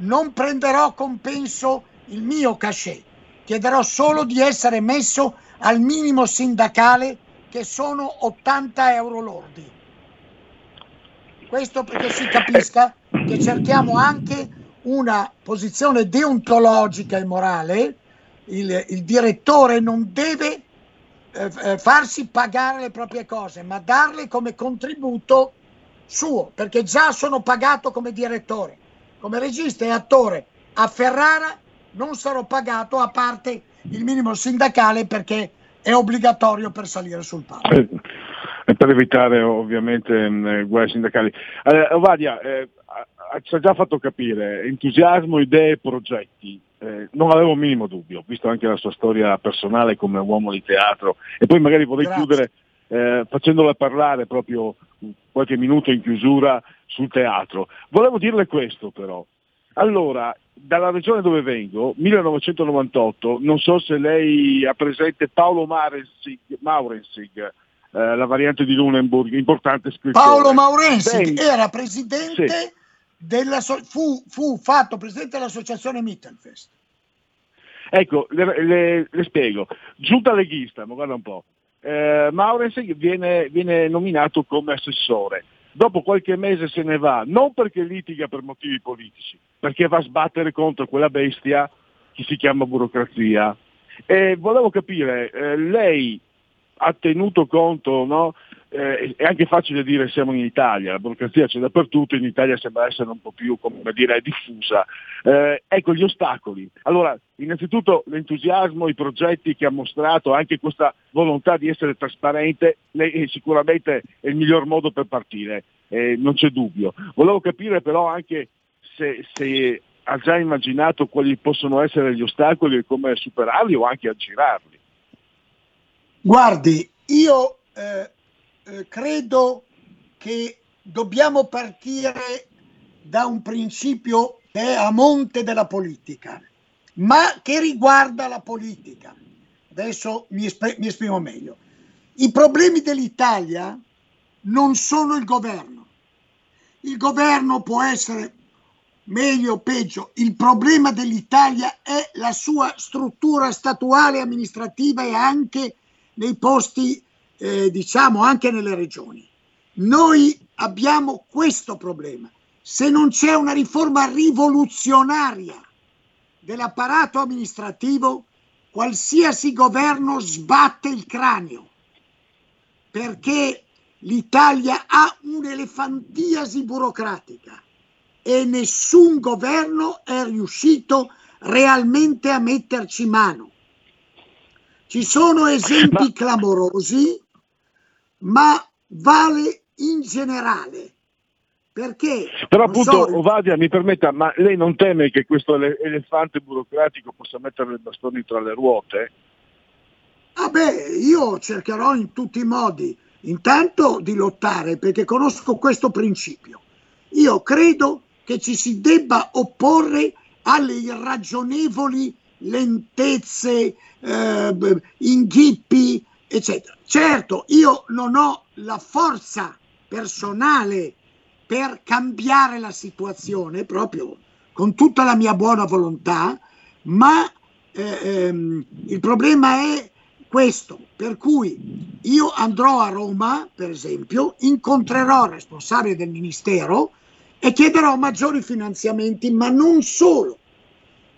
non prenderò compenso il mio cachet, chiederò solo di essere messo al minimo sindacale, che sono ottanta euro lordi. Questo perché si capisca che cerchiamo anche una posizione deontologica e morale. Il, il direttore non deve eh, farsi pagare le proprie cose, ma darle come contributo suo, perché già sono pagato come direttore, come regista e attore. A Ferrara non sarò pagato, a parte il minimo sindacale, perché è obbligatorio per salire sul palco. Eh, per evitare ovviamente mh, guai sindacali. Eh, Ovadia, eh, ci ha già fatto capire entusiasmo, idee e progetti. Eh, non avevo un minimo dubbio, visto anche la sua storia personale come uomo di teatro. E poi magari vorrei Grazie. chiudere eh, facendola parlare proprio qualche minuto in chiusura sul teatro. Volevo dirle questo però. Allora, dalla regione dove vengo, millenovecentonovantotto, non so se lei ha presente Paolo Maurensig, eh, la variante di Lunenburg, importante scrittore. Paolo Maurensig era presidente sì. della so- fu, fu fatto presidente dell'associazione Mittelfest. Ecco, le, le, le spiego. Giunta leghista, ma guarda un po'. Eh, Maurensig viene, viene nominato come assessore. Dopo qualche mese se ne va, non perché litiga per motivi politici, perché va a sbattere contro quella bestia che si chiama burocrazia. E volevo capire, eh, lei ha tenuto conto, no? Eh, è anche facile dire siamo in Italia, la burocrazia c'è dappertutto, in Italia sembra essere un po' più, come dire, diffusa. Eh, ecco gli ostacoli. Allora, innanzitutto l'entusiasmo, i progetti che ha mostrato, anche questa volontà di essere trasparente, lei sicuramente è il miglior modo per partire, eh, non c'è dubbio. Volevo capire però anche se, se ha già immaginato quali possono essere gli ostacoli e come superarli o anche aggirarli. Guardi, io eh, eh, credo che dobbiamo partire da un principio che è a monte della politica, ma che riguarda la politica. Adesso mi, esp- mi esprimo meglio. I problemi dell'Italia non sono il governo. Il governo può essere meglio o peggio. Il problema dell'Italia è la sua struttura statuale, amministrativa e anche nei posti, eh, diciamo, anche nelle regioni. Noi abbiamo questo problema. Se non c'è una riforma rivoluzionaria dell'apparato amministrativo, qualsiasi governo sbatte il cranio, perché l'Italia ha un'elefantiasi burocratica e nessun governo è riuscito realmente a metterci mano. Ci sono esempi clamorosi, ma vale in generale. Perché? Però appunto, so, Ovadia, mi permetta, ma lei non teme che questo elefante burocratico possa mettere i bastoni tra le ruote? Ah beh, io cercherò in tutti i modi, intanto di lottare, perché conosco questo principio. Io credo che ci si debba opporre alle irragionevoli lentezze, eh, inghippi, eccetera. Certo, io non ho la forza personale per cambiare la situazione, proprio con tutta la mia buona volontà, ma ehm, il problema è questo, per cui io andrò a Roma, per esempio, incontrerò il responsabile del ministero e chiederò maggiori finanziamenti, ma non solo,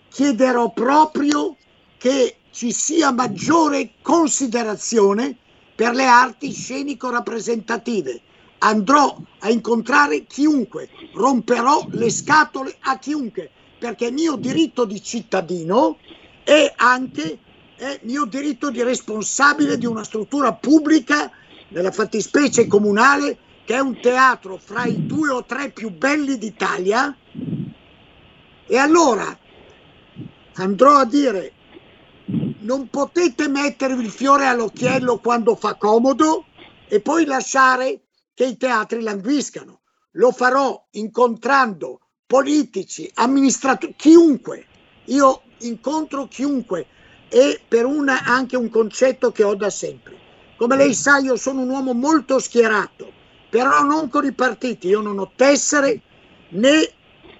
chiederò proprio che ci sia maggiore considerazione per le arti scenico-rappresentative. Andrò a incontrare chiunque, romperò le scatole a chiunque, perché il mio diritto di cittadino è anche è mio diritto di responsabile di una struttura pubblica, nella fattispecie comunale, che è un teatro fra i due o tre più belli d'Italia. E allora andrò a dire: non potete mettervi il fiore all'occhiello quando fa comodo e poi lasciare che i teatri languiscano. Lo farò incontrando politici, amministratori, chiunque. Io incontro chiunque, e per una anche un concetto che ho da sempre. Come lei sa, io sono un uomo molto schierato, però non con i partiti. Io non ho tessere né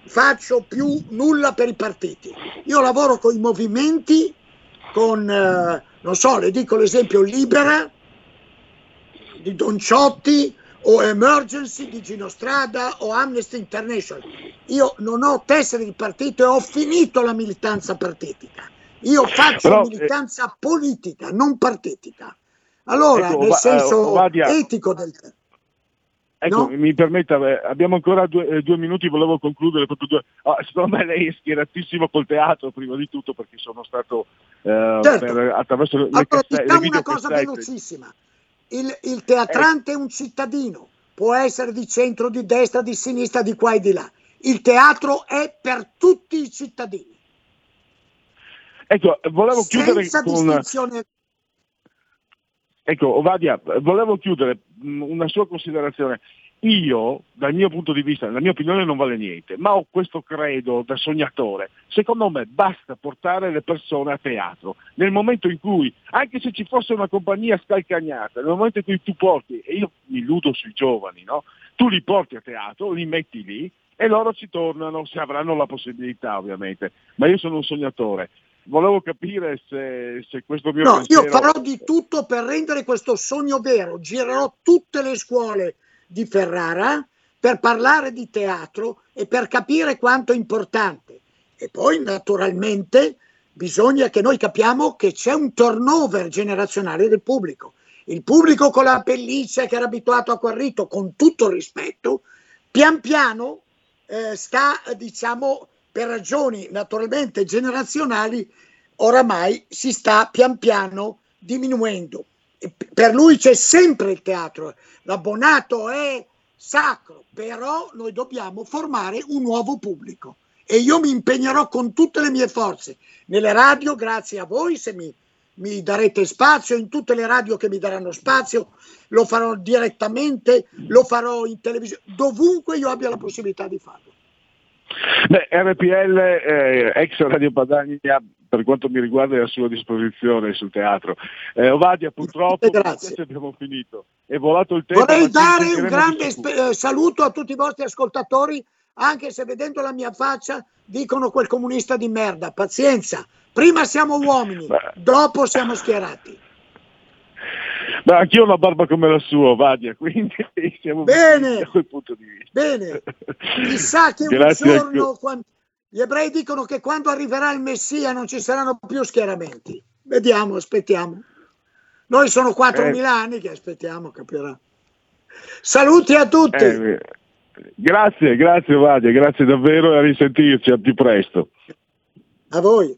faccio più nulla per i partiti. Io lavoro con i movimenti, con, eh, non so, le dico l'esempio Libera di Don Ciotti, o Emergency di Gino Strada o Amnesty International. Io non ho tessere di partito e ho finito la militanza partitica. Io faccio Però, militanza eh, politica, non partitica. Allora, ecco, nel senso va, va etico del tempo. Ecco, no? Mi permetta, abbiamo ancora due, eh, due minuti, volevo concludere proprio due. Ah, secondo me lei è schieratissimo col teatro, prima di tutto, perché sono stato eh, certo. per, attraverso le, allora, casse- le video una cosa cassette. velocissima. Il, il teatrante è un cittadino, può essere di centro, di destra, di sinistra, di qua e di là. il teatro è per tutti i cittadini. Ecco, volevo chiudere senza con distinzione. Ecco, Ovadia, volevo chiudere una sua considerazione. Io, dal mio punto di vista, la mia opinione non vale niente, ma ho questo credo da sognatore. Secondo me basta portare le persone a teatro. Nel momento in cui, anche se ci fosse una compagnia scalcagnata, nel momento in cui tu porti, e io mi illudo sui giovani, no? Tu li porti a teatro, li metti lì e loro ci tornano, se avranno la possibilità ovviamente. Ma io sono un sognatore. Volevo capire se, se questo mio no, pensiero... No, io farò di tutto per rendere questo sogno vero. Girerò tutte le scuole di Ferrara per parlare di teatro e per capire quanto è importante. E poi naturalmente bisogna che noi capiamo che c'è un turnover generazionale del pubblico. Il pubblico con la pelliccia che era abituato a quel rito, con tutto il rispetto, pian piano eh, sta, diciamo, per ragioni naturalmente generazionali, oramai si sta pian piano diminuendo. Per lui c'è sempre il teatro, l'abbonato è sacro, però noi dobbiamo formare un nuovo pubblico e io mi impegnerò con tutte le mie forze nelle radio, grazie a voi se mi, mi darete spazio, in tutte le radio che mi daranno spazio, lo farò direttamente, lo farò in televisione, dovunque io abbia la possibilità di farlo. Beh, R P L, eh, ex Radio Padania, per quanto mi riguarda è a sua disposizione sul teatro. Eh, Ovadia, purtroppo abbiamo finito, è volato il tempo. Vorrei dare un grande sp- saluto a tutti i vostri ascoltatori, anche se vedendo la mia faccia dicono quel comunista di merda, pazienza, prima siamo uomini, Beh. dopo siamo schierati. Ma anch'io ho una barba come la sua, Vadia, quindi siamo bene da quel punto di vista. Bene, chissà che un giorno quando, gli ebrei dicono che quando arriverà il Messia non ci saranno più schieramenti. Vediamo, aspettiamo. Noi sono quattromila eh. anni che aspettiamo, capirà. Saluti a tutti. Eh, grazie, grazie Vadia, grazie davvero e a risentirci, a più presto. A voi.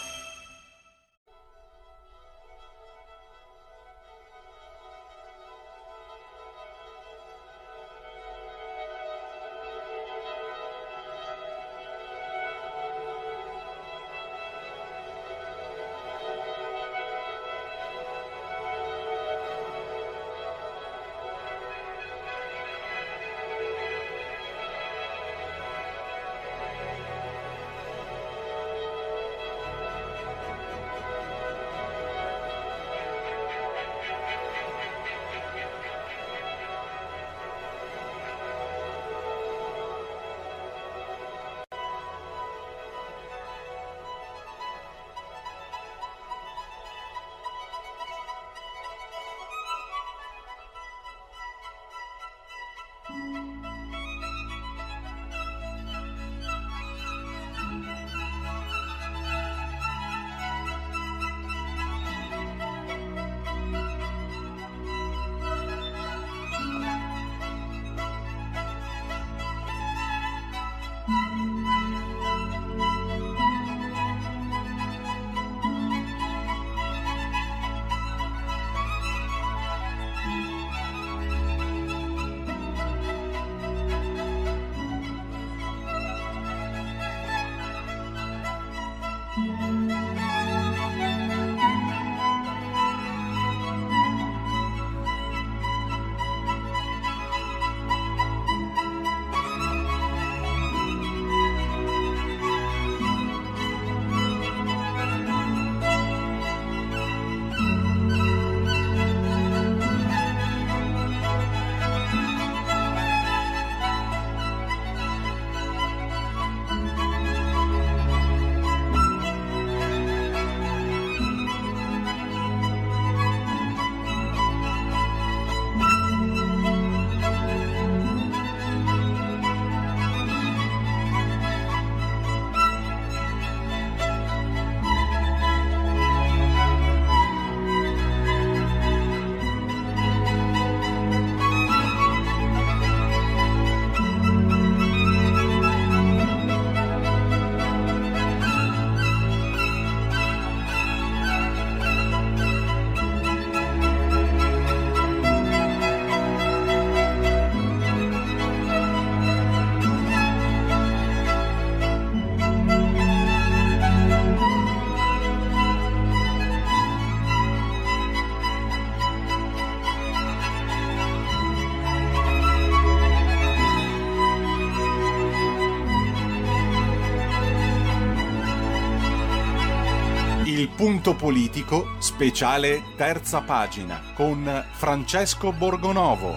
Punto politico, speciale terza pagina, con Francesco Borgonovo.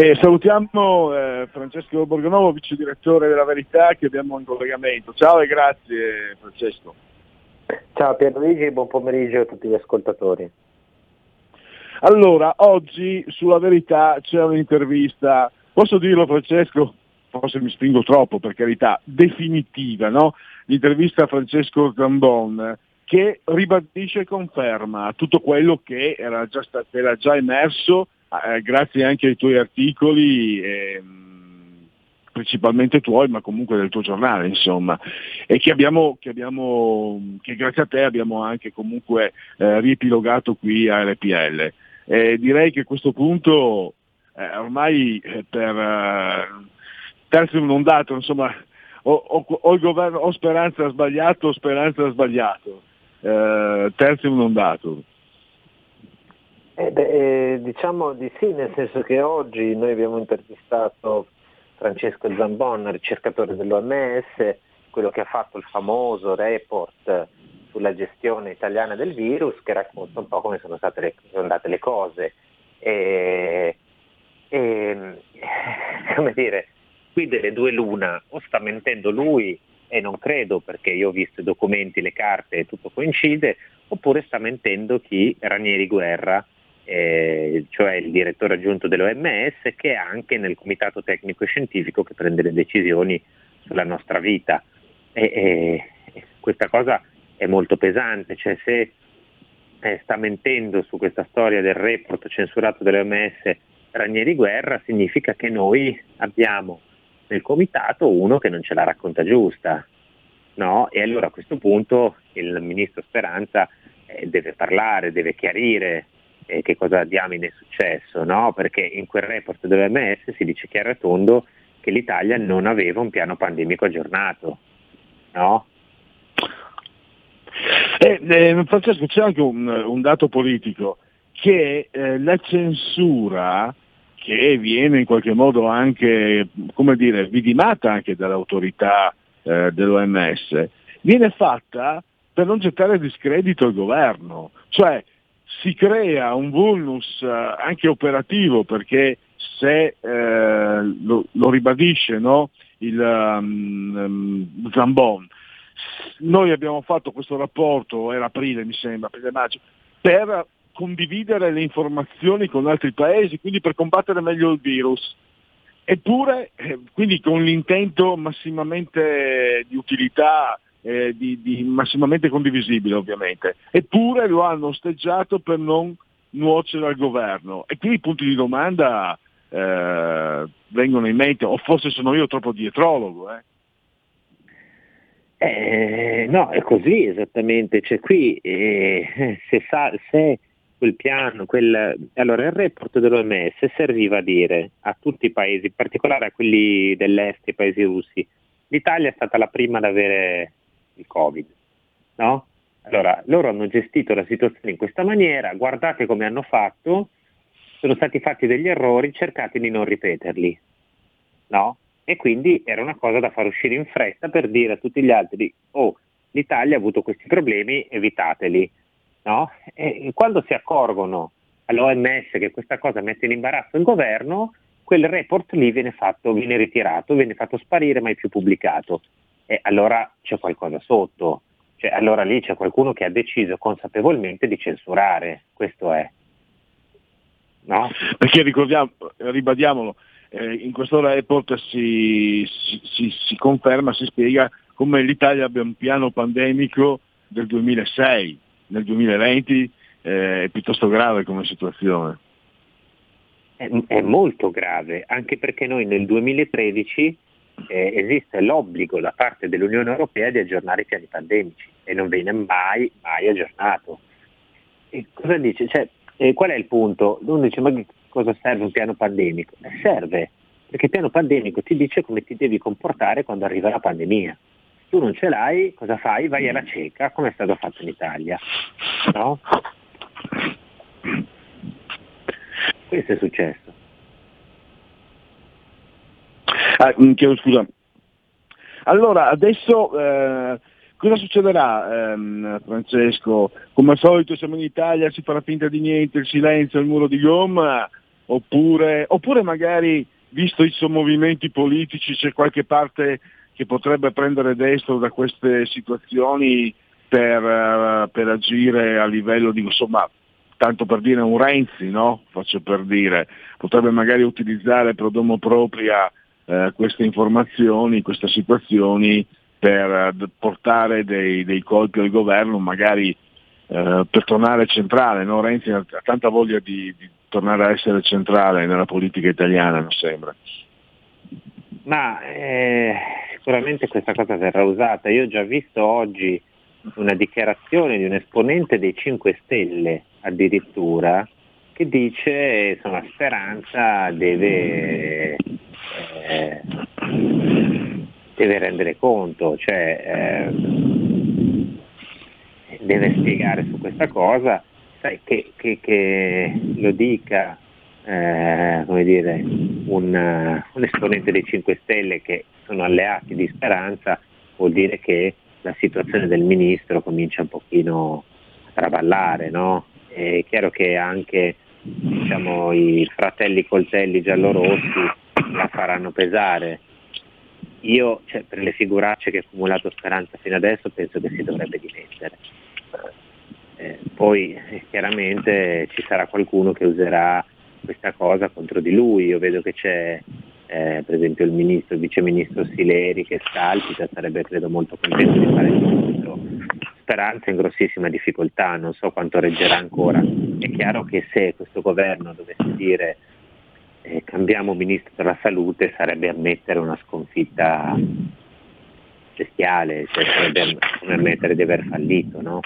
E salutiamo eh, Francesco Borgonovo, vice direttore della Verità, che abbiamo in collegamento. Ciao e grazie Francesco. Ciao Pierluigi, buon pomeriggio a tutti gli ascoltatori. Allora, oggi sulla Verità c'è un'intervista, posso dirlo Francesco? Forse mi spingo troppo, per carità, definitiva, no? L'intervista a Francesco Zambon, che ribadisce e conferma tutto quello che era già, sta- era già emerso, eh, grazie anche ai tuoi articoli, eh, principalmente tuoi, ma comunque del tuo giornale, insomma, e che abbiamo, che abbiamo, che grazie a te abbiamo anche comunque eh, riepilogato qui a R P L. Eh, direi che a questo punto eh, ormai eh, per eh, terzo inondato, insomma. O, o, o il governo o Speranza ha sbagliato o Speranza ha sbagliato eh, terzo inondato eh beh, eh, diciamo di sì, nel senso che oggi noi abbiamo intervistato Francesco Zambon, ricercatore dell'O M S, quello che ha fatto il famoso report sulla gestione italiana del virus, che racconta un po' come sono state le, sono andate le cose e, e come dire, qui delle due l'una, o sta mentendo lui, e non credo perché io ho visto i documenti, le carte e tutto coincide, oppure sta mentendo chi? Ranieri Guerra, eh, cioè il direttore aggiunto dell'O M S, che è anche nel comitato tecnico e scientifico che prende le decisioni sulla nostra vita. E, e questa cosa è molto pesante, cioè se eh, sta mentendo su questa storia del report censurato dell'O M S Ranieri Guerra, significa che noi abbiamo nel comitato uno che non ce la racconta giusta, no? E allora a questo punto il ministro Speranza eh, deve parlare, deve chiarire eh, che cosa diamine è successo, no? Perché in quel report dell'O M S si dice chiaro e tondo che l'Italia non aveva un piano pandemico aggiornato, no? Eh, eh, Francesco, c'è anche un, un dato politico, che eh, la censura, che viene in qualche modo anche, come dire, vidimata anche dall'autorità eh, dell'O M S, viene fatta per non gettare discredito al governo, cioè si crea un vulnus eh, anche operativo, perché se eh, lo, lo ribadisce, no, il um, Zambon, noi abbiamo fatto questo rapporto, era aprile mi sembra, aprile maggio, per condividere le informazioni con altri paesi, quindi per combattere meglio il virus, eppure eh, quindi con l'intento massimamente di utilità, eh, di, di massimamente condivisibile ovviamente, eppure lo hanno osteggiato per non nuocere al governo, e qui i punti di domanda eh, vengono in mente, o forse sono io troppo dietrologo eh Eh, no, è così esattamente, c'è cioè, qui eh, se, sa, se quel piano, quel, allora il report dell'O M S serviva a dire a tutti i paesi, in particolare a quelli dell'est, i paesi russi, l'Italia è stata la prima ad avere il Covid, no? Allora loro hanno gestito la situazione in questa maniera, guardate come hanno fatto, sono stati fatti degli errori, cercate di non ripeterli, no? E quindi era una cosa da far uscire in fretta per dire a tutti gli altri: oh, l'Italia ha avuto questi problemi, evitateli, no? E quando si accorgono all'O M S che questa cosa mette in imbarazzo il governo, quel report lì viene fatto, viene ritirato, viene fatto sparire, mai più pubblicato. E allora c'è qualcosa sotto, cioè allora lì c'è qualcuno che ha deciso consapevolmente di censurare, questo è, no? Perché ricordiamo, ribadiamolo, in questo report si, si, si conferma, si spiega come l'Italia abbia un piano pandemico del duemilasei, nel duemilaventi eh, è piuttosto grave come situazione. È, è molto grave, anche perché noi nel duemilatredici eh, esiste l'obbligo da parte dell'Unione Europea di aggiornare i piani pandemici e non viene mai, mai aggiornato. E cosa dice? Cioè, eh, qual è il punto? Uno dice, ma cosa serve un piano pandemico? Eh, serve, perché il piano pandemico ti dice come ti devi comportare quando arriva la pandemia. Tu non ce l'hai, cosa fai? Vai alla cieca, come è stato fatto in Italia, no? Questo è successo. Ah, chiedo scusa. Allora, adesso eh, Cosa succederà, ehm, Francesco? Come al solito siamo in Italia, si farà finta di niente, il silenzio, il muro di gomma, oppure, oppure magari, visto i sommovimenti politici, c'è qualche parte che potrebbe prendere destro da queste situazioni per, per agire a livello di, insomma, tanto per dire un Renzi, no? Faccio per dire, potrebbe magari utilizzare per domo propria eh, queste informazioni, queste situazioni, per portare dei, dei colpi al governo, magari eh, per tornare centrale, no? Renzi ha tanta voglia di, di tornare a essere centrale nella politica italiana, mi sembra. Ma eh, sicuramente questa cosa verrà usata. Io ho già visto oggi una dichiarazione di un esponente dei cinque Stelle, addirittura, che dice insomma Speranza deve... Eh, deve rendere conto, cioè eh, deve spiegare su questa cosa, sai, che, che, che lo dica eh, come dire, un, un esponente dei cinque Stelle che sono alleati di Speranza, vuol dire che la situazione del ministro comincia un pochino a traballare, no? È chiaro che anche, diciamo, i fratelli coltelli giallorossi la faranno pesare. Io, cioè, per le figuracce che ha accumulato Speranza fino adesso, penso che si dovrebbe dimettere. Eh, poi eh, chiaramente ci sarà qualcuno che userà questa cosa contro di lui. Io vedo che c'è eh, per esempio il ministro, il viceministro Sileri che scalpita, sarebbe credo molto contento di fare il ministro. Speranza in grossissima difficoltà, non so quanto reggerà ancora. È chiaro che se questo governo dovesse dire Eh, cambiamo ministro della salute, sarebbe ammettere una sconfitta bestiale, cioè sarebbe come ammettere di aver fallito, no?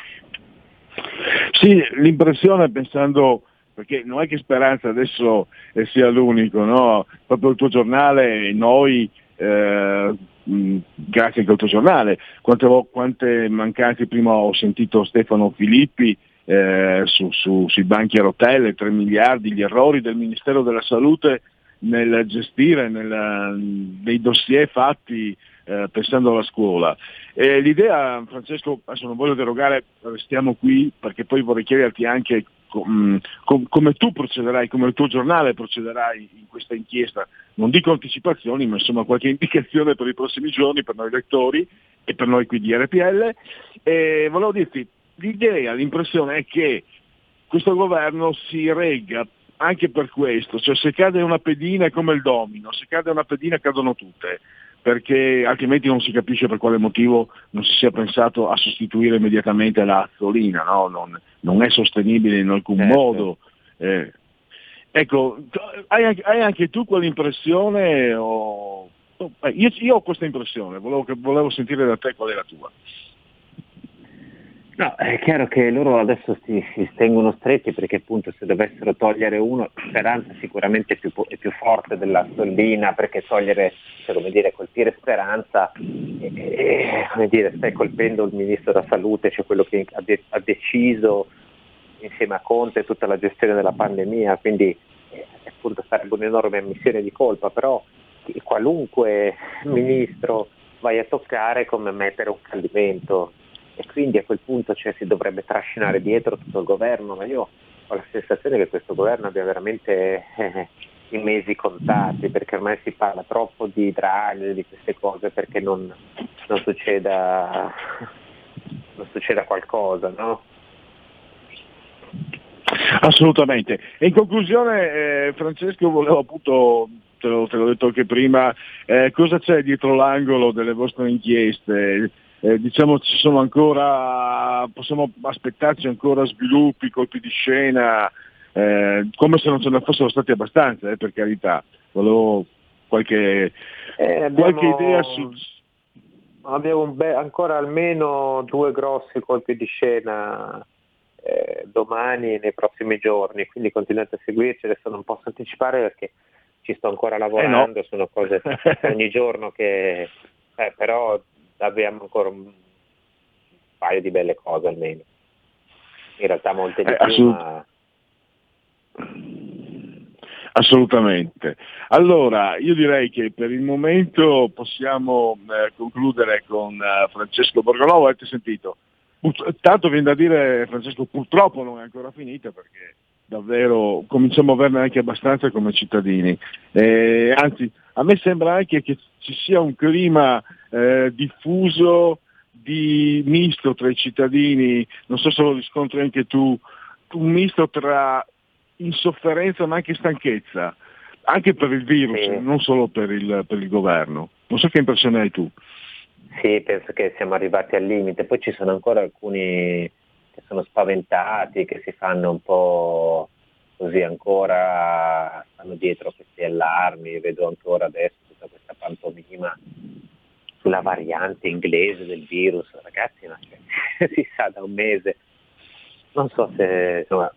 Sì, l'impressione, pensando, perché non è che Speranza adesso sia l'unico, no? Proprio il tuo giornale, noi, eh, mh, grazie anche al tuo giornale, quante, quante mancanze, prima ho sentito Stefano Filippi, Eh, su, su, sui banchi a rotelle, tre miliardi, gli errori del Ministero della Salute nel gestire dei dossier fatti eh, pensando alla scuola. E l'idea, Francesco, adesso non voglio derogare, restiamo qui perché poi vorrei chiederti anche com, com, come tu procederai, come il tuo giornale procederai in questa inchiesta. Non dico anticipazioni, ma insomma qualche indicazione per i prossimi giorni, per noi lettori e per noi qui di R P L. E volevo dirti, l'idea, l'impressione è che questo governo si regga anche per questo, cioè se cade una pedina è come il domino, se cade una pedina cadono tutte, perché altrimenti non si capisce per quale motivo non si sia pensato a sostituire immediatamente la Azzolina, no? non, non è sostenibile in alcun certo. modo. Eh, ecco, hai, hai anche tu quell'impressione? O... Io, io ho questa impressione, volevo, volevo sentire da te qual è la tua. No, è chiaro che loro adesso si, si tengono stretti perché appunto se dovessero togliere uno, Speranza sicuramente è più, è più forte della Soldina, perché togliere, cioè, come dire, colpire Speranza, è, è, come dire, stai colpendo il ministro della salute, cioè quello che ha, de- ha deciso insieme a Conte tutta la gestione della pandemia, quindi eh, appunto sarebbe un'enorme ammissione di colpa, però qualunque ministro vai a toccare è come mettere un fallimento. E quindi a quel punto, cioè, si dovrebbe trascinare dietro tutto il governo, ma io ho la sensazione che questo governo abbia veramente eh, i mesi contati, perché ormai si parla troppo di Draghi, di queste cose, perché non, non succeda non succeda qualcosa, no? Assolutamente. E in conclusione, eh, Francesco, volevo appunto, te l'ho, te l'ho detto anche prima, eh, cosa c'è dietro l'angolo delle vostre inchieste? Eh, diciamo ci sono ancora, possiamo aspettarci ancora sviluppi, colpi di scena, eh, come se non ce ne fossero stati abbastanza, eh, per carità. Volevo qualche, eh, abbiamo, qualche idea su... Abbiamo un be- ancora almeno due grossi colpi di scena eh, domani e nei prossimi giorni, quindi continuate a seguirci, adesso non posso anticipare perché ci sto ancora lavorando, eh no. Sono cose ogni giorno che... Eh, però abbiamo ancora un paio di belle cose almeno, in realtà molte di eh, più, assolut- ma... Assolutamente. Allora, io direi che per il momento possiamo eh, concludere con eh, Francesco Borgonovo. Avete sentito? Put- tanto viene da dire, Francesco, purtroppo non è ancora finita, perché davvero cominciamo a averne anche abbastanza come cittadini. Eh, anzi, a me sembra anche che ci sia un clima eh, diffuso, di misto tra i cittadini, non so se lo riscontri anche tu, un misto tra insofferenza ma anche stanchezza, anche per il virus, sì. non solo per il, per il governo. Non so che impressione hai tu. Sì, penso che siamo arrivati al limite, poi ci sono ancora alcuni che sono spaventati, che si fanno un po' così ancora, stanno dietro questi allarmi, vedo ancora adesso tutta questa pantomima sulla variante inglese del virus, ragazzi, ma cioè, si sa da un mese, non so se insomma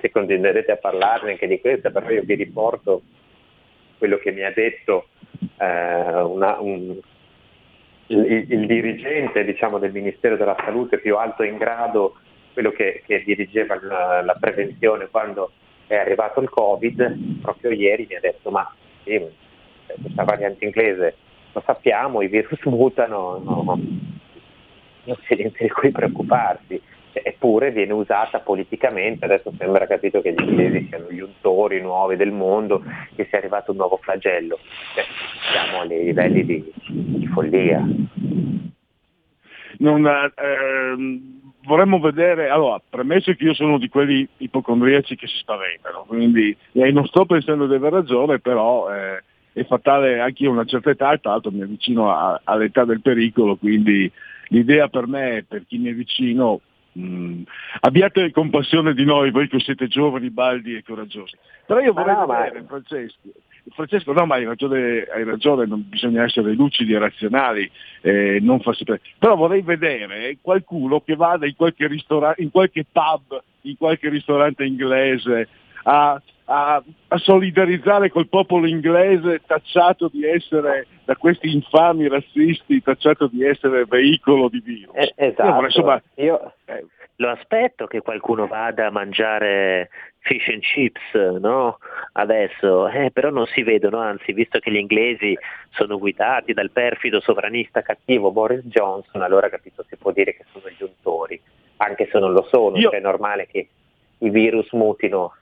se continuerete a parlarne anche di questa, però io vi riporto quello che mi ha detto eh, una, un, il, il dirigente, diciamo, del Ministero della Salute più alto in grado, quello che, che dirigeva la, la prevenzione quando è arrivato il Covid, proprio ieri mi ha detto: ma sì, questa variante inglese lo sappiamo, i virus mutano, no, non c'è niente di cui preoccuparsi, eppure viene usata politicamente. Adesso sembra capito che gli inglesi siano gli untori nuovi del mondo, che sia arrivato un nuovo flagello. Beh, siamo a livelli di, di follia. Non, ehm, vorremmo vedere, allora, premesso che io sono di quelli ipocondriaci che si spaventano, quindi eh, non sto pensando di aver ragione, però eh, è fatale, anche io ho una certa età, tra l'altro mi avvicino a, all'età del pericolo, quindi l'idea per me, per chi mi è vicino, Mm. abbiate compassione di noi, voi che siete giovani, baldi e coraggiosi. Però io vorrei no, dire, ma... Francesco, Francesco, no, ma hai ragione, hai ragione, non bisogna essere lucidi e razionali, eh, non farsi pre... però vorrei vedere qualcuno che vada in qualche ristorante, in qualche pub, in qualche ristorante inglese a, a, a solidarizzare col popolo inglese, tacciato di essere, da questi infami razzisti, tacciato di essere veicolo di virus. Eh, esatto. Io, insomma, io eh. lo aspetto che qualcuno vada a mangiare fish and chips, no? Adesso, eh, però non si vedono, anzi, visto che gli inglesi sono guidati dal perfido sovranista cattivo Boris Johnson, allora, capito, si può dire che sono gli untori, anche se non lo sono, io... cioè è normale che i virus mutino.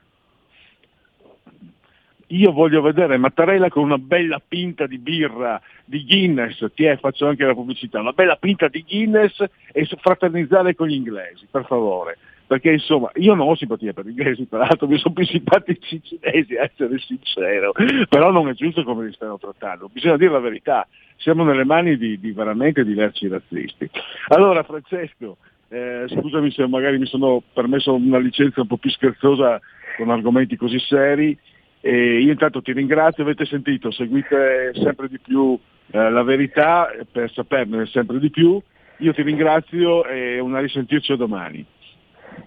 Io voglio vedere Mattarella con una bella pinta di birra, di Guinness, ti è, faccio anche la pubblicità, una bella pinta di Guinness, e fraternizzare con gli inglesi, per favore. Perché insomma, io non ho simpatia per gli inglesi, tra l'altro mi sono più simpatici i cinesi, a essere sincero, però non è giusto come li stanno trattando, bisogna dire la verità, siamo nelle mani di, di veramente di lerci razzisti. Allora, Francesco, eh, scusami se magari mi sono permesso una licenza un po' più scherzosa con argomenti così seri. E io intanto ti ringrazio, avete sentito, seguite sempre di più eh, la verità per saperne sempre di più. Io ti ringrazio e una risentirci a domani.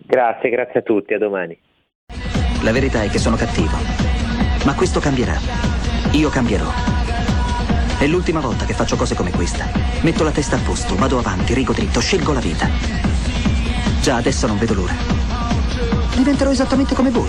Grazie, grazie a tutti, a domani. La verità è che sono cattivo, ma questo cambierà. Io cambierò. È l'ultima volta che faccio cose come questa. Metto la testa a posto, vado avanti, rigo dritto, scelgo la vita. Già adesso non vedo l'ora. Diventerò esattamente come voi.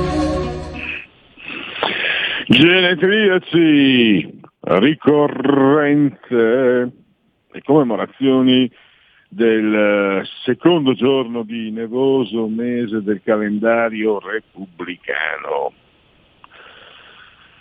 Genetriaci, ricorrenze e commemorazioni del secondo giorno di nevoso mese del calendario repubblicano,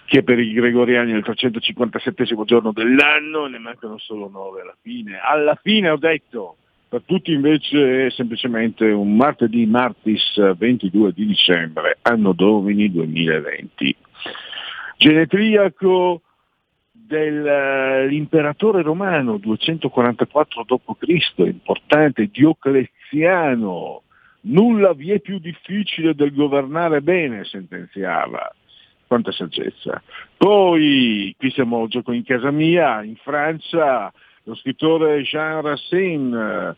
che per i gregoriani è il trecentocinquantasettesimo giorno dell'anno, ne mancano solo nove alla fine. Alla fine ho detto, per tutti invece è semplicemente un martedì, martis ventidue di dicembre, anno domini duemilaventi. Genetriaco dell'imperatore romano duecentoquarantaquattro dopo Cristo, importante, Diocleziano. Nulla vi è più difficile del governare bene, sentenziava. quanta saggezza. Poi qui siamo gioco in casa mia, in Francia, lo scrittore Jean Racine: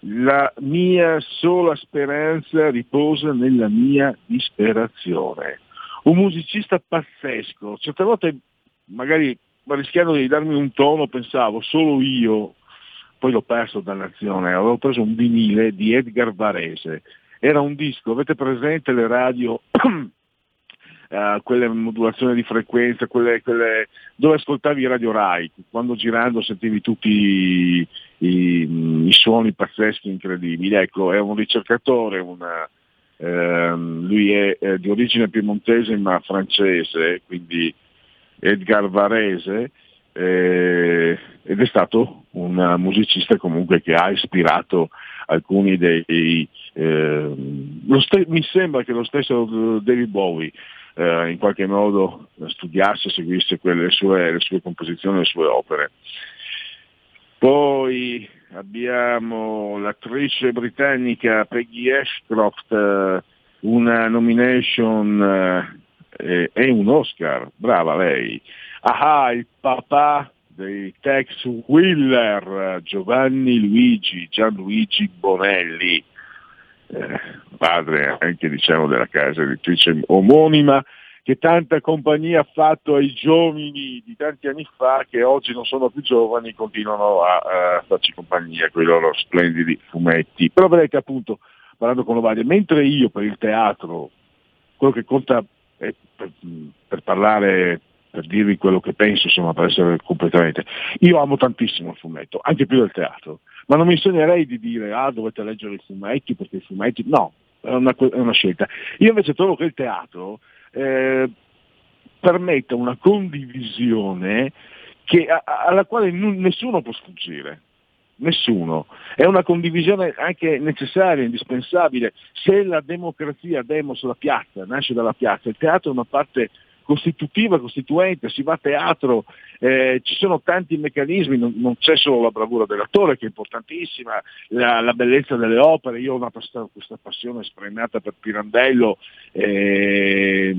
la mia sola speranza riposa nella mia disperazione. Un musicista pazzesco, certe volte magari rischiando di darmi un tono pensavo solo io, poi l'ho perso dall'azione, avevo preso un vinile di Edgard Varèse, era un disco, avete presente le radio, uh, quelle modulazioni di frequenza, quelle, quelle dove ascoltavi Radio Rai, quando girando sentivi tutti i, i, i suoni pazzeschi, incredibili. Ecco, è un ricercatore, una, uh, lui è uh, di origine piemontese ma francese, quindi Edgard Varèse, eh, ed è stato un musicista comunque che ha ispirato alcuni dei eh, lo st- mi sembra che lo stesso David Bowie eh, in qualche modo studiasse, seguisse quelle sue, le sue composizioni, le sue opere. Poi abbiamo l'attrice britannica Peggy Ashcroft, una nomination eh, e un Oscar, brava lei. Ah, il papà dei Tex Willer, Giovanni Luigi, Gianluigi Bonelli, eh, padre anche diciamo della casa editrice omonima, che tanta compagnia ha fatto ai giovani di tanti anni fa che oggi non sono più giovani, continuano a, a farci compagnia con i loro splendidi fumetti. Però vedete, appunto, parlando con Ovadia, mentre io per il teatro, quello che conta è per, per parlare, per dirvi quello che penso, insomma, per essere completamente, io amo tantissimo il fumetto, anche più del teatro, ma non mi sognerei di dire ah dovete leggere i fumetti perché i fumetti, no, è una, è una scelta. Io invece trovo che il teatro eh, permetta una condivisione che, a, alla quale n- nessuno può sfuggire, nessuno, è una condivisione anche necessaria, indispensabile. Se la democrazia, demos, la piazza, nasce dalla piazza, il teatro è una parte costitutiva, costituente, si va a teatro, eh, ci sono tanti meccanismi, non, non c'è solo la bravura dell'attore che è importantissima, la, la bellezza delle opere. Io ho una, questa passione sfrenata per Pirandello, eh,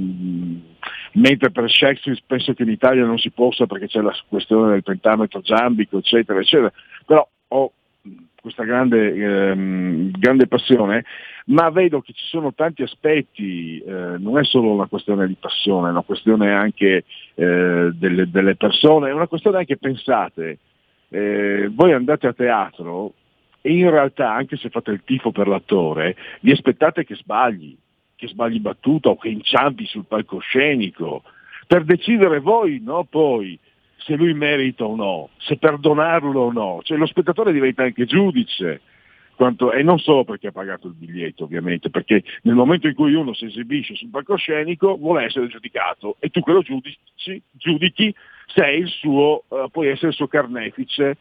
mentre per Shakespeare penso che in Italia non si possa perché c'è la questione del pentametro giambico, eccetera, eccetera, però ho questa grande, ehm, grande passione, ma vedo che ci sono tanti aspetti, eh, non è solo una questione di passione, è una questione anche eh, delle, delle persone, è una questione anche, pensate, eh, voi andate a teatro e in realtà, anche se fate il tifo per l'attore, vi aspettate che sbagli, che sbagli battuta o che inciampi sul palcoscenico, per decidere voi, no, poi, se lui merita o no, se perdonarlo o no, cioè lo spettatore diventa anche giudice, quanto, e non solo perché ha pagato il biglietto ovviamente, perché nel momento in cui uno si esibisce sul palcoscenico vuole essere giudicato e tu che lo giudici, giudichi sei il suo, eh, puoi essere il suo carnefice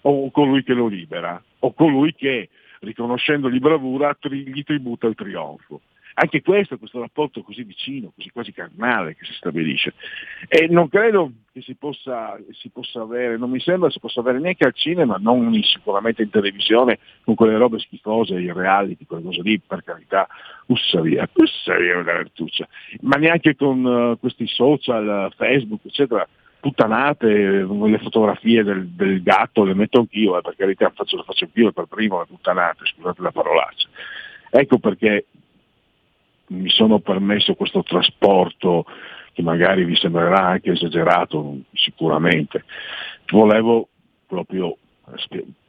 o colui che lo libera o colui che, riconoscendogli bravura, tri- gli tributa il trionfo. Anche questo, questo rapporto così vicino, così quasi carnale che si stabilisce. E non credo che si possa, si possa avere, non mi sembra si possa avere neanche al cinema, non sicuramente in televisione, con quelle robe schifose, i reality, quelle cose lì, per carità, ussa via, ussa via una vertuccia, ma neanche con uh, questi social, Facebook, eccetera, puttanate, le fotografie del, del gatto le metto anch'io, eh, per carità, faccio, lo faccio anch'io per primo, le puttanate, scusate la parolaccia. Ecco perché mi sono permesso questo trasporto che magari vi sembrerà anche esagerato, sicuramente. Volevo proprio,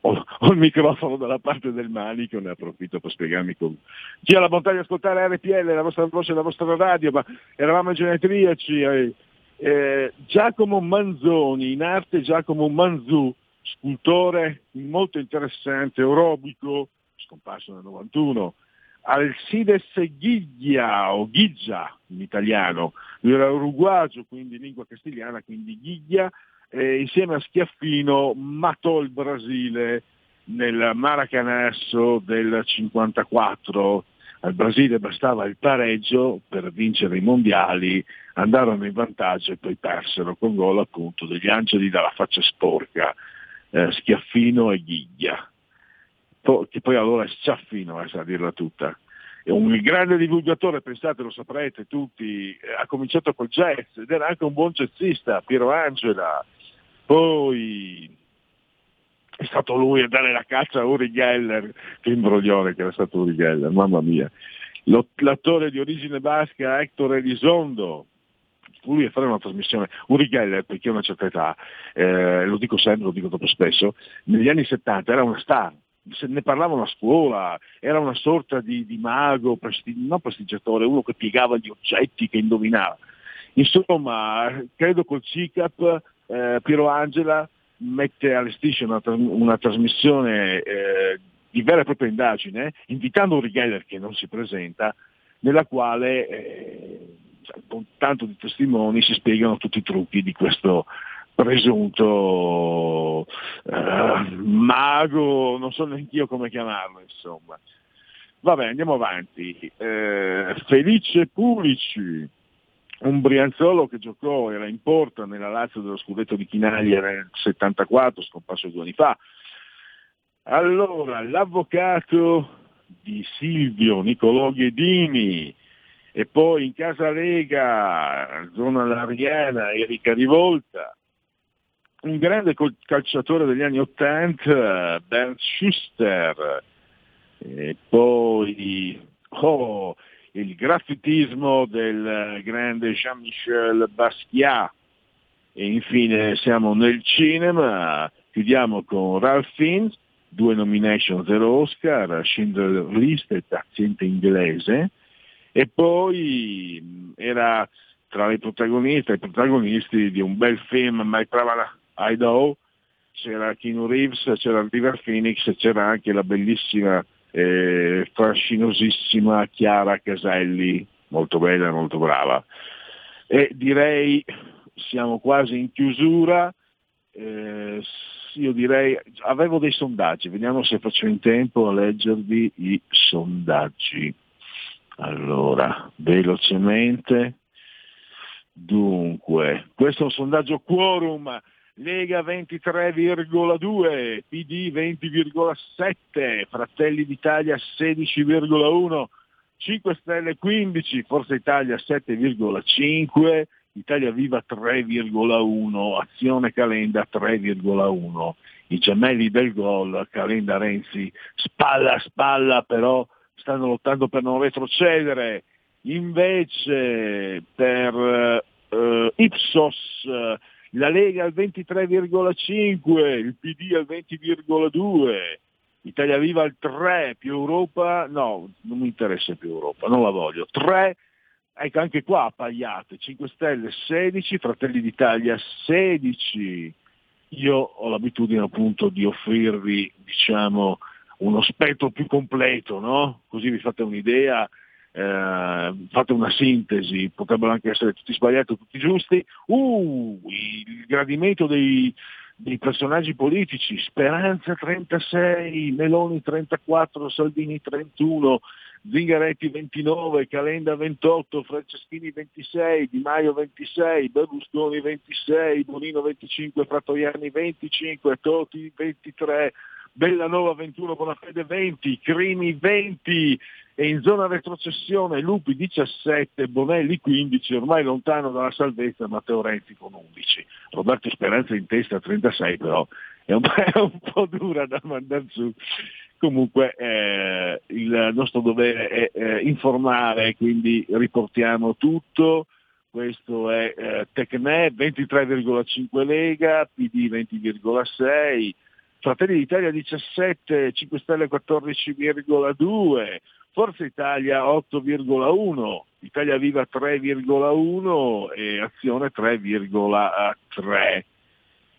ho, ho il microfono dalla parte del manico, ne approfitto per spiegarmi con chi ha la bontà di ascoltare R P L, la vostra voce, la vostra radio, ma eravamo in genetriaci. Eh, eh, Giacomo Manzoni, in arte Giacomo Manzù, scultore molto interessante, orobico, scomparso nel novantuno, Alcides Ghiggia o Ghiggia in italiano, lui era uruguagio, quindi lingua castigliana, quindi Ghiggia, eh, insieme a Schiaffino matò il Brasile nel Maracanazo del cinquantaquattro. Al Brasile bastava il pareggio per vincere i mondiali, andarono in vantaggio e poi persero con gol appunto degli angeli dalla faccia sporca, eh, Schiaffino e Ghiggia, che poi allora è Schiaffino, eh, a dirla tutta. è un grande divulgatore, pensate, lo saprete tutti, ha cominciato col jazz ed era anche un buon jazzista, Piero Angela, poi è stato lui a dare la caccia a Uri Geller, che imbroglione che era stato Uri Geller, mamma mia. L'attore di origine basca Hector Elizondo, lui a fare una trasmissione, Uri Geller, perché ha una certa età, eh, lo dico sempre, lo dico troppo spesso, negli anni settanta era una star, se ne parlavano a scuola, era una sorta di, di mago, presti, non prestigiatore, uno che piegava gli oggetti, che indovinava. Insomma, credo col C I C A P eh, Piero Angela mette alle strisce una, una trasmissione eh, di vera e propria indagine, invitando Uri Geller, che non si presenta, nella quale eh, con tanto di testimoni si spiegano tutti i trucchi di questo presunto eh, mago, non so neanche io come chiamarlo, insomma. Vabbè, andiamo avanti. Eh, Felice Pulici, un brianzolo che giocò, era in porta nella Lazio dello scudetto di Chinaglia nel settantaquattro, scomparso due anni fa. Allora, l'avvocato di Silvio Nicolò Ghedini. E poi in casa Lega, zona lariana, Erika Rivolta, un grande calciatore degli anni Ottanta, Bernd Schuster, e poi oh, il graffitismo del grande Jean-Michel Basquiat, e infine siamo nel cinema, chiudiamo con Ralph Fiennes, due nomination, zero Oscar, Schindler's List e Paziente inglese. E poi era tra i protagonisti, i protagonisti di un bel film, My Private Idaho, c'era Keanu Reeves, c'era River Phoenix e c'era anche la bellissima, eh, fascinosissima Chiara Caselli, molto bella, molto brava. E direi siamo quasi in chiusura, eh, io direi avevo dei sondaggi, vediamo se faccio in tempo a leggervi i sondaggi. Allora, velocemente, dunque, questo è un sondaggio quorum, Lega ventitré virgola due, P D venti virgola sette, Fratelli d'Italia sedici virgola uno, cinque Stelle quindici, Forza Italia sette virgola cinque, Italia Viva tre virgola uno, Azione Calenda tre virgola uno, i gemelli del gol, Calenda Renzi, spalla a spalla però, stanno lottando per non retrocedere. Invece per eh, Ipsos la Lega al ventitré virgola cinque, il P D al venti virgola due, Italia Viva al tre, più Europa, no, non mi interessa più Europa, non la voglio, tre, ecco anche qua appaiate, cinque Stelle sedici, Fratelli d'Italia sedici. Io ho l'abitudine appunto di offrirvi, diciamo, uno spettro più completo, no? Così vi fate un'idea, eh, fate una sintesi, potrebbero anche essere tutti sbagliati o tutti giusti. Uh, il gradimento dei, dei personaggi politici, Speranza trentasei, Meloni trentaquattro, Salvini trentuno, Zingaretti ventinove, Calenda ventotto, Franceschini ventisei, Di Maio ventisei, Berlusconi ventisei, Bonino venticinque, Fratoianni venticinque, Toti ventitré, Bellanova ventuno, Bonafede venti, Crimi venti, e in zona retrocessione Lupi diciassette, Bonelli quindici, ormai lontano dalla salvezza Matteo Renzi con undici. Roberto Speranza in testa trentasei, però è un, è un po' dura da mandare su. Comunque eh, il nostro dovere è eh, informare, quindi riportiamo tutto. Questo è eh, Tecne ventitré virgola cinque Lega, P D venti virgola sei, Fratelli d'Italia diciassette, cinque Stelle quattordici virgola due, Forza Italia otto virgola uno, Italia Viva tre virgola uno e Azione tre virgola tre.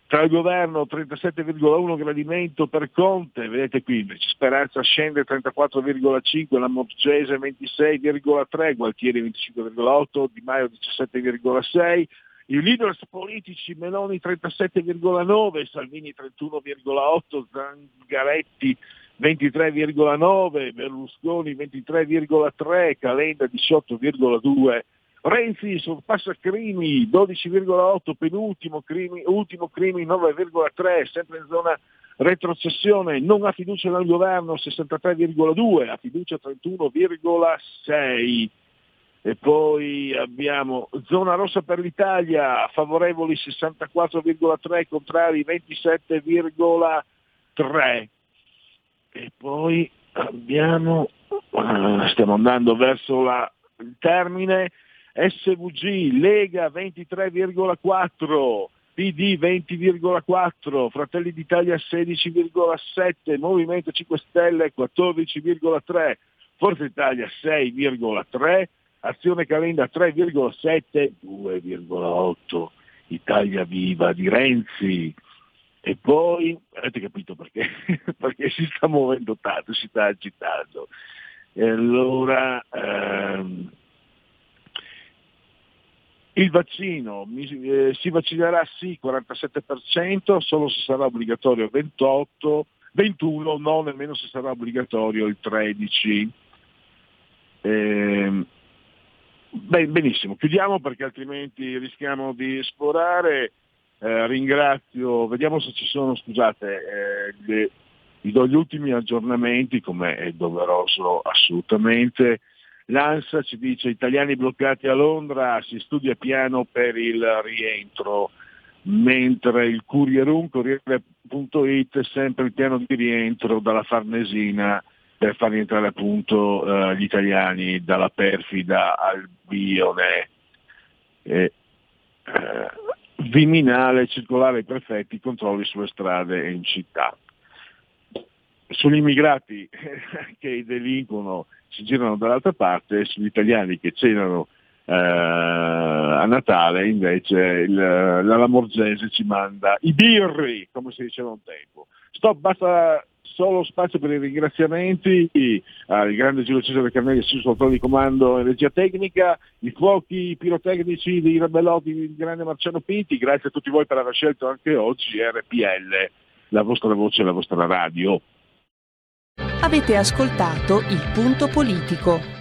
Tra il governo trentasette virgola uno gradimento per Conte, vedete qui, Speranza scende trentaquattro virgola cinque, la Morgese ventisei virgola tre, Gualtieri venticinque virgola otto, Di Maio diciassette virgola sei, i leader politici Meloni trentasette virgola nove, Salvini trentuno virgola otto, Zangaretti ventitré virgola nove, Berlusconi ventitré virgola tre, Calenda diciotto virgola due, Renzi sorpassa Crimi dodici virgola otto, penultimo Crimi, ultimo Crimi nove virgola tre, sempre in zona Retrocessione, non ha fiducia nel governo sessantatré virgola due, ha fiducia trentuno virgola sei. E poi abbiamo zona rossa per l'Italia, favorevoli sessantaquattro virgola tre, contrari ventisette virgola tre. E poi abbiamo, stiamo andando verso la, il termine, S V G, Lega ventitré virgola quattro, P D venti virgola quattro, Fratelli d'Italia sedici virgola sette, Movimento cinque Stelle quattordici virgola tre, Forza Italia sei virgola tre, Azione Calenda tre virgola sette, due virgola otto, Italia Viva di Renzi. E poi, avete capito perché? Perché si sta muovendo tanto, si sta agitando. E allora, ehm, il vaccino, eh, si vaccinerà sì quarantasette per cento, solo se sarà obbligatorio ventotto, ventuno, no, nemmeno se sarà obbligatorio il tredici. Ehm, ben, benissimo, chiudiamo perché altrimenti rischiamo di sforare. Eh, ringrazio, vediamo se ci sono, scusate, eh, le, vi do gli ultimi aggiornamenti come è doveroso assolutamente. L'Ansa ci dice italiani bloccati a Londra, si studia piano per il rientro, mentre il Currierum, Corriere.it, sempre il piano di rientro dalla Farnesina per far rientrare appunto eh, gli italiani dalla perfida Albione. Eh, eh, Viminale, circolare ai prefetti, controlli sulle strade e in città. Sugli immigrati che delinquono si girano dall'altra parte, sugli italiani che cenano eh, a Natale invece il, la Lamorgese ci manda i birri, come si diceva un tempo. Stop, basta solo spazio per i ringraziamenti al grande Giulio Cesare Carnelli, assunto al trono di comando e regia tecnica, i fuochi pirotecnici dei Rebellotti del grande Marciano Pinti. Grazie a tutti voi per aver scelto anche oggi R P L, la vostra voce e la vostra radio. Avete ascoltato Il Punto Politico.